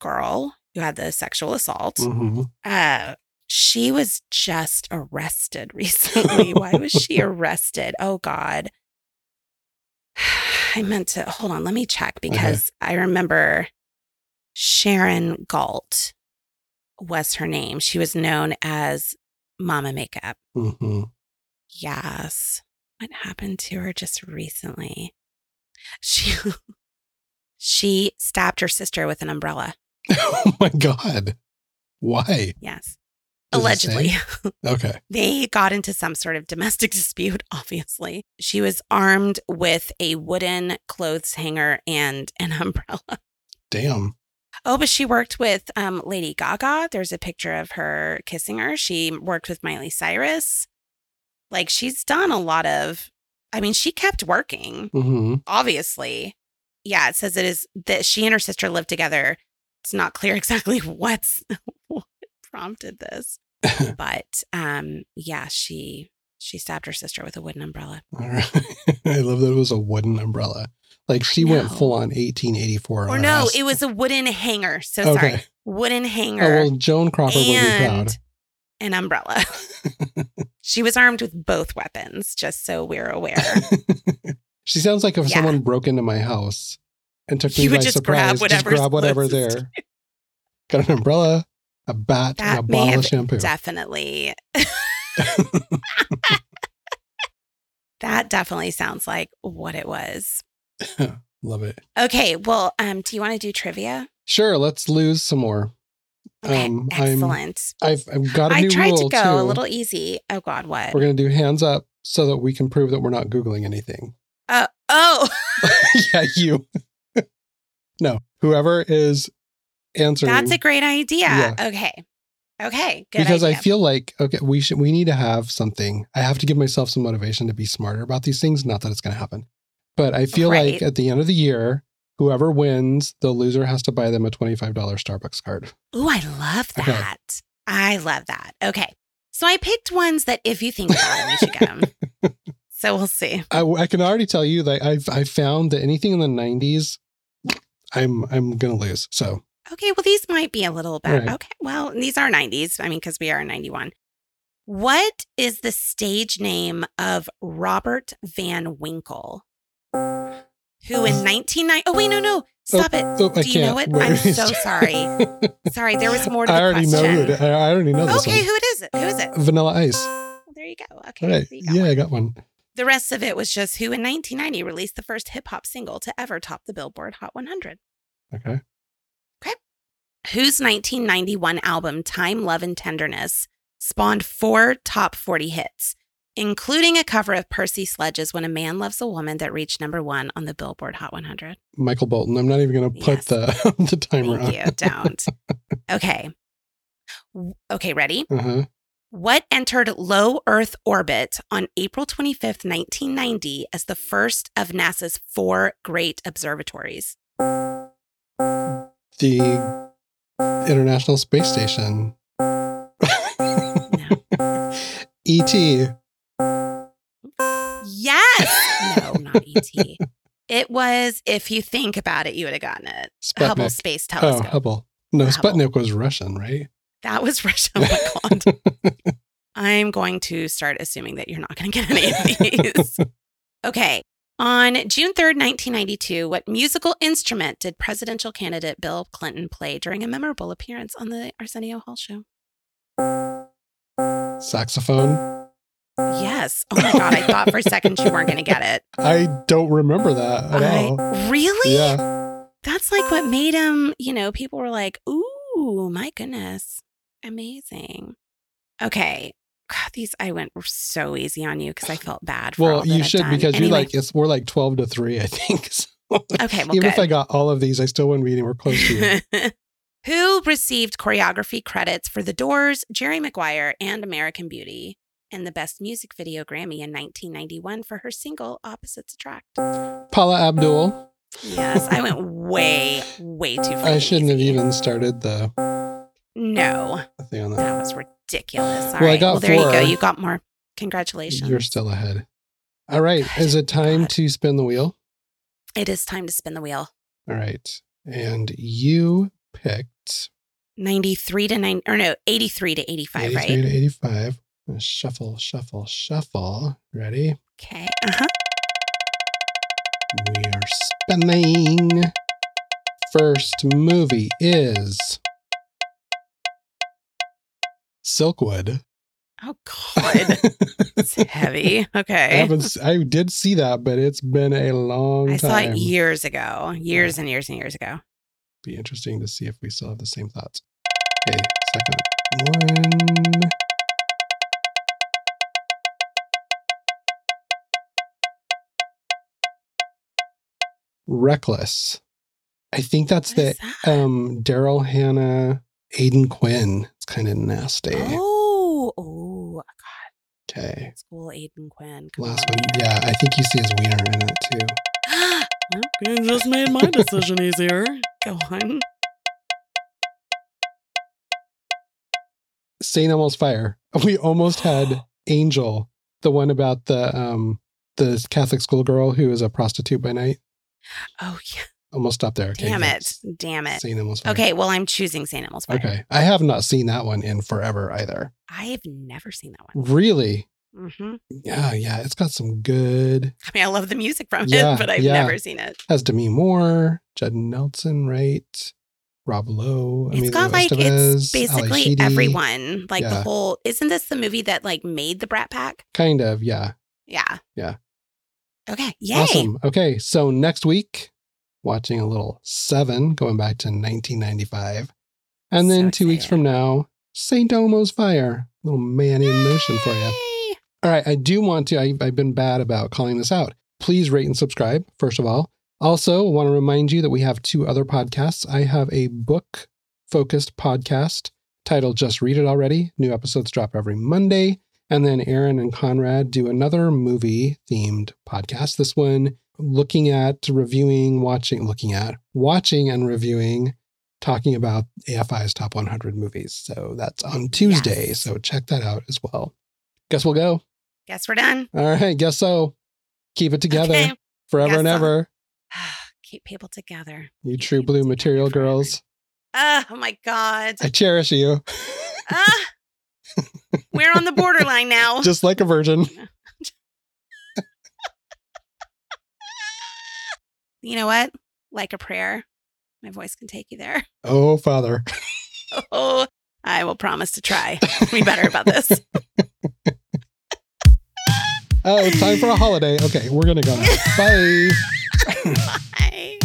girl who had the sexual assault, mm-hmm. uh, she was just arrested recently. Why was she arrested? Oh, God. I meant to, hold on, let me check because okay. I remember Sharon Galt was her name. She was known as Mama Makeup. Mm-hmm. Yes. What happened to her just recently? She she stabbed her sister with an umbrella. Oh my God. Why? Yes. Does Allegedly. Okay. They got into some sort of domestic dispute, obviously. She was armed with a wooden clothes hanger and an umbrella. Damn. Oh, but she worked with um, Lady Gaga. There's a picture of her kissing her. She worked with Miley Cyrus. Like, she's done a lot of, I mean, she kept working, mm-hmm. obviously. Yeah, it says it is that she and her sister lived together. It's not clear exactly what's what prompted this. But um, yeah, she she stabbed her sister with a wooden umbrella. All right. I love that it was a wooden umbrella. Like, she no. went full on eighteen eighty-four. Or no, it was a wooden hanger. So okay. sorry. Wooden hanger. Oh, well, Joan Crawford would be proud. An umbrella. She was armed with both weapons, just so we're aware. She sounds like if yeah. someone broke into my house and took you me by just surprise, grab just grab whatever there. Got an umbrella, a bat, that and a bottle of shampoo. Definitely. That definitely sounds like what it was. Love it. Okay, well, um, do you want to do trivia? Sure, let's lose some more. Okay, um, excellent. I'm, I've, I've got a new rule, I tried to go too. A little easy. Oh, God, what? We're going to do hands up so that we can prove that we're not Googling anything. Uh, oh. Yeah, you. No, whoever is answering. That's a great idea. Yeah. Okay. Okay, good Because idea. I feel like, okay, we should, we need to have something. I have to give myself some motivation to be smarter about these things. Not that it's going to happen. But I feel right. like at the end of the year, whoever wins, the loser has to buy them a twenty-five dollars Starbucks card. Ooh, I love that. Okay. I love that. Okay. So I picked ones that if you think about them, you should get them. So we'll see. I, I can already tell you that I've I found that anything in the nineties, I'm I'm going to lose. So. Okay. Well, these might be a little bit. Right. Okay. Well, these are nineties. I mean, because we are in ninety-one. What is the stage name of Robert Van Winkle? Who in nineteen ninety? Oh, wait, no, no. Stop oh, it. Oh, Do you know it? Where I'm so it? sorry. Sorry, there was more to the I already question. Know it. I already know this Okay, one. Who it is? Who is it? Vanilla Ice. Well, there you go. Okay. Right. You yeah, one. I got one. The rest of it was just who in nineteen ninety released the first hip-hop single to ever top the Billboard Hot one hundred. Okay. Okay. Whose nineteen ninety-one album, Time, Love, and Tenderness, spawned four top forty hits, including a cover of Percy Sledge's When a Man Loves a Woman that reached number one on the Billboard Hot one hundred. Michael Bolton. I'm not even going to put yes. the, the timer Thank on. You. Don't. Okay. Okay, ready? Uh-huh. What entered low Earth orbit on April twenty-fifth, nineteen ninety as the first of NASA's four great observatories? The International Space Station. No. E T Yes. No, not E T It was, if you think about it, you would have gotten it. Sputnik. Hubble Space Telescope. Oh, Hubble. No, Hubble. Sputnik was Russian, right? That was Russian. Oh my God. I'm going to start assuming that you're not going to get any of these. Okay. On June third, nineteen ninety-two, what musical instrument did presidential candidate Bill Clinton play during a memorable appearance on the Arsenio Hall show? Saxophone. Yes. Oh my God. I thought for a second you weren't going to get it. I don't remember that at I, all. Really? Yeah. That's like what made him, you know, people were like, ooh, my goodness. Amazing. Okay. God, these, I went so easy on you because I felt bad. For well, all you should done. Because anyway. You're like, it's we're like twelve to three, I think. So okay. Well, even good. If I got all of these, I still wouldn't be anywhere close to you. Who received choreography credits for The Doors, Jerry Maguire, and American Beauty? And the Best Music Video Grammy in nineteen ninety-one for her single Opposites Attract. Paula Abdul. Yes, I went way, way too far. I shouldn't have even started the... No. Thing on that. That was ridiculous. All well, right. I got well, there four. You go. You got more. Congratulations. You're still ahead. All right. God, is it time God. to spin the wheel? It is time to spin the wheel. All right. And you picked... ninety-three to ninety... Or no, eighty-three to eighty-five, eighty-three right? eighty-three to eighty-five. Shuffle, shuffle, shuffle. Ready? Okay. Uh-huh. We are spinning. First movie is Silkwood. Oh, God. It's heavy. Okay. I, I did see that, but it's been a long I time. I saw it years ago. Years yeah. and years and years ago. Be interesting to see if we still have the same thoughts. Okay, second one. Reckless. I think that's what the that? um, Daryl Hannah, Aidan Quinn. It's kind of nasty. Oh, oh, God. Okay. School Aidan Quinn. Last one. Yeah, I think you see his wiener in it too. Well, you just made my decision easier. Go on. Saint Elmo's Fire. We almost had Angel, the one about the um the Catholic schoolgirl who is a prostitute by night. Oh yeah. Almost stopped there. Okay, damn it. Damn it. Saint Elmo's Fire. Okay, well, I'm choosing Saint Elmo's Fire. Okay. I have not seen that one in forever either. I have never seen that one. Really? Mm-hmm. Yeah, yeah. It's got some good... I mean, I love the music from yeah, it, but I've yeah. never seen it. It has Demi Moore, Judd Nelson, right? Rob Lowe. It's Emilio got like, Estevez, it's basically everyone. Like yeah. the whole... Isn't this the movie that like made the Brat Pack? Kind of, yeah. Yeah. Yeah. Okay, yay. Awesome. Okay, so next week... Watching a little Seven, going back to nineteen ninety-five. And then so two weeks from now, Saint Elmo's Fire. A little man in motion for you. All right. I do want to, I, I've been bad about calling this out. Please rate and subscribe, first of all. Also, I want to remind you that we have two other podcasts. I have a book-focused podcast titled Just Read It Already. New episodes drop every Monday. And then Aaron and Conrad do another movie-themed podcast. This one... looking at, reviewing, watching, looking at, watching and reviewing, talking about A F I's Top one hundred movies. So that's on Tuesday. Yes. So check that out as well. Guess we'll go. Guess we're done. All right. Guess so. Keep it together okay. forever guess and ever. So. Keep people together. You Keep true blue material forever. Girls. Uh, oh my God. I cherish you. uh, we're on the borderline now. Just like a virgin. You know what? Like a prayer, my voice can take you there. Oh, Father. Oh, I will promise to try. Be better about this. Oh, it's time for a holiday. Okay, we're going to go. Bye. Bye.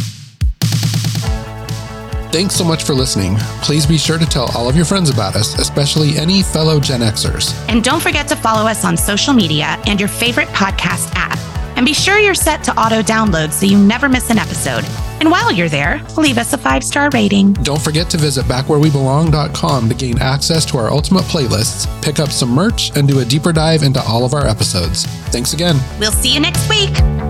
Thanks so much for listening. Please be sure to tell all of your friends about us, especially any fellow Gen Xers. And don't forget to follow us on social media and your favorite podcast app. And be sure you're set to auto-download so you never miss an episode. And while you're there, leave us a five-star rating. Don't forget to visit back where we belong dot com to gain access to our ultimate playlists, pick up some merch, and do a deeper dive into all of our episodes. Thanks again. We'll see you next week.